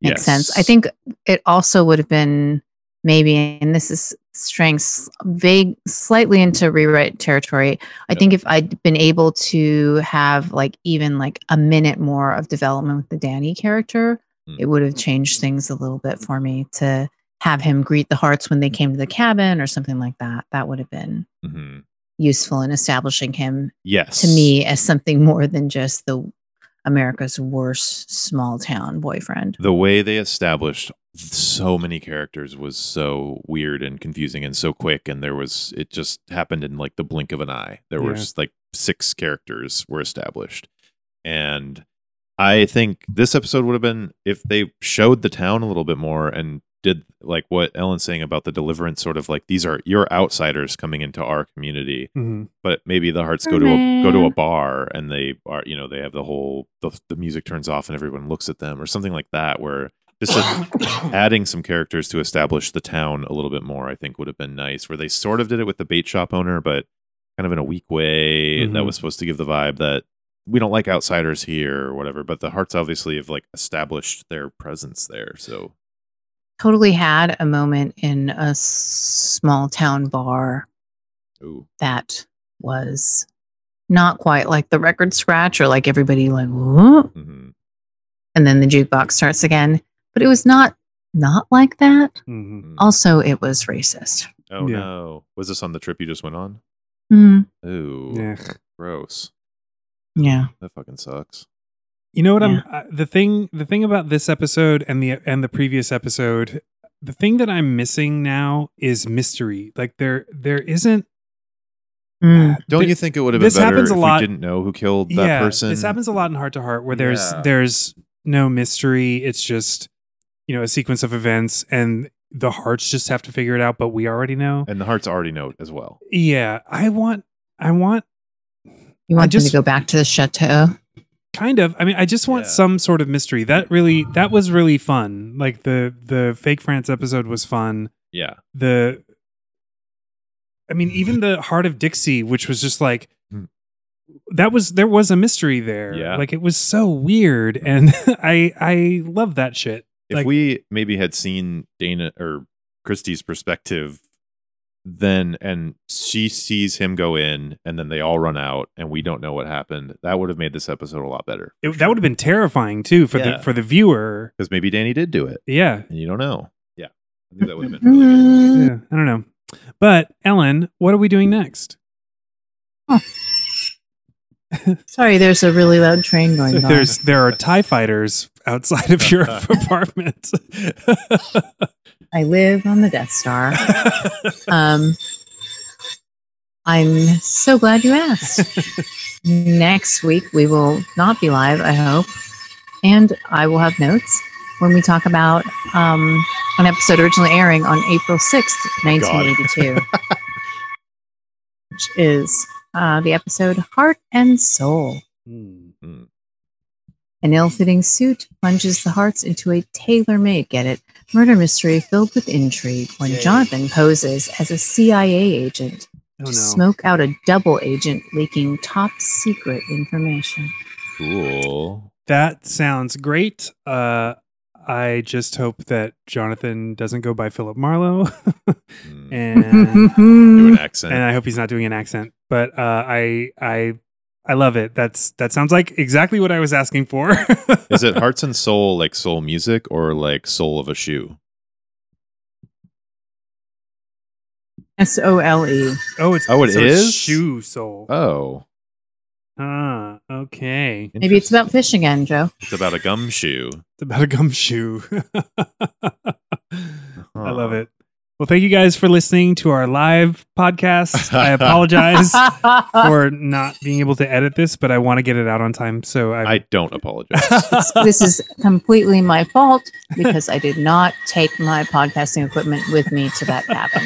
Makes sense. I think it also would have been maybe, and this is straying vague, slightly into rewrite territory. I think if I'd been able to have like even like a minute more of development with the Danny character, it would have changed things a little bit for me to have him greet the hearts when they came to the cabin or something like that. That would have been useful in establishing him to me as something more than just the America's worst small town boyfriend. The way they established so many characters was so weird and confusing and so quick, and it just happened in like the blink of an eye. There were just like 6 characters were established, and I think this episode would have been, if they showed the town a little bit more and did like what Ellen's saying about the Deliverance, sort of like, these are your outsiders coming into our community, mm-hmm. but maybe the Hearts go to a bar and they are, you know, they have the whole, the music turns off and everyone looks at them or something like that, where just adding some characters to establish the town a little bit more, I think would have been nice, where they sort of did it with the bait shop owner, but kind of in a weak way, mm-hmm. that was supposed to give the vibe that we don't like outsiders here or whatever, but the Hearts obviously have like established their presence there. So totally had a moment in a small town bar. Ooh. That was not quite like the record scratch or like everybody like, mm-hmm. and then the jukebox starts again, but it was not like that. Mm-hmm. Also, it was racist. Oh yeah. No. Was this on the trip you just went on? Mm. Ooh, ugh. Gross. Yeah, that fucking sucks. You know what? Yeah. The thing about this episode and the previous episode, the thing that I'm missing now is mystery. Like there isn't. Don't you think it would have been better if we didn't know who killed that person? This happens a lot in Heart to Heart, where there's no mystery. It's just, you know, a sequence of events, and the Hearts just have to figure it out. But we already know, and the Hearts already know as well. Yeah, I want. You want them to go back to the chateau? Kind of. I mean, I just want some sort of mystery. That was really fun. Like the fake France episode was fun. Yeah. Even the Heart of Dixie, which was just like, there was a mystery there. Yeah. Like, it was so weird. And I love that shit. If we maybe had seen Dana or Christie's perspective, then, and she sees him go in and then they all run out and we don't know what happened, that would have made this episode a lot better. That would have been terrifying too for the viewer, because maybe Danny did do it, and you don't know. I think that would have been really good. I don't know, but Ellen, what are we doing next? Sorry, there's a really loud train going on. There are TIE fighters outside of your apartment. I live on the Death Star. I'm so glad you asked. Next week, we will not be live, I hope. And I will have notes when we talk about an episode originally airing on April 6th, 1982. Which is the episode Heart and Soul. Mm-hmm. An ill-fitting suit plunges the Hearts into a tailor-made, get it, murder mystery filled with intrigue when Jonathan poses as a CIA agent to smoke out a double agent leaking top-secret information. Cool. That sounds great. I just hope that Jonathan doesn't go by Philip Marlowe. And do an accent. And I hope he's not doing an accent. But I love it. That sounds like exactly what I was asking for. Is it Hearts and Soul like soul music or like sole of a shoe? SOLE. Oh, it is shoe soul. Oh. Ah, okay. Maybe it's about fish again, Joe. It's about a gumshoe. I love it. Well, thank you guys for listening to our live podcast. I apologize for not being able to edit this, but I want to get it out on time. So I don't apologize. This is completely my fault because I did not take my podcasting equipment with me to that cabin.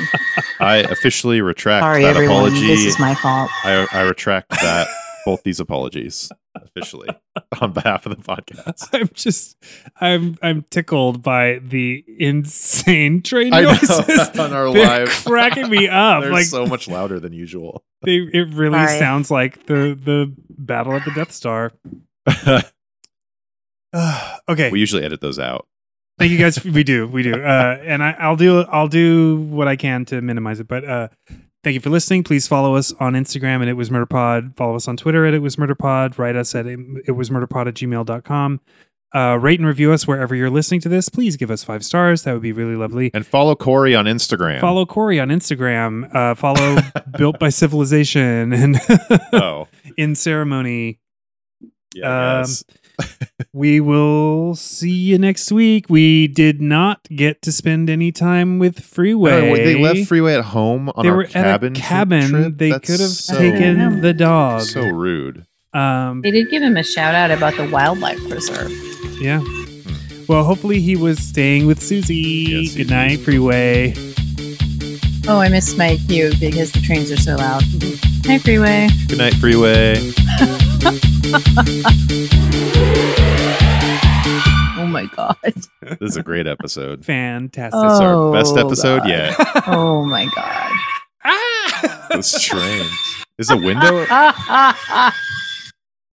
I officially retract that apology. This is my fault. I retract that. Both these apologies officially on behalf of the podcast. I'm tickled by the insane train noises on our live, cracking me up. They're like so much louder than usual. It really sounds like the battle at the Death Star. Okay, we usually edit those out. Thank you guys. We do. And I'll do what I can to minimize it, but. Thank you for listening. Please follow us on Instagram at It Was Murder Pod. Follow us on Twitter at It Was Murder Pod. Write us at itwasmurderpod@gmail.com. Rate and review us wherever you're listening to this. Please give us 5 stars. That would be really lovely. And follow Corey on Instagram. Follow Built by Civilization and In Ceremony. Yeah, we will see you next week. We did not get to spend any time with Freeway. They left Freeway at home on our cabin. They could have taken the dog. So rude. They did give him a shout out about the wildlife preserve. Yeah. Well, hopefully he was staying with Susie. Yes, good night, Freeway. Oh, I missed my cue because the trains are so loud. Hi, Freeway. Good night, Freeway. Oh my God. This is a great episode. Fantastic. Oh, it's our best episode yet. Oh my God. This train. Is a window?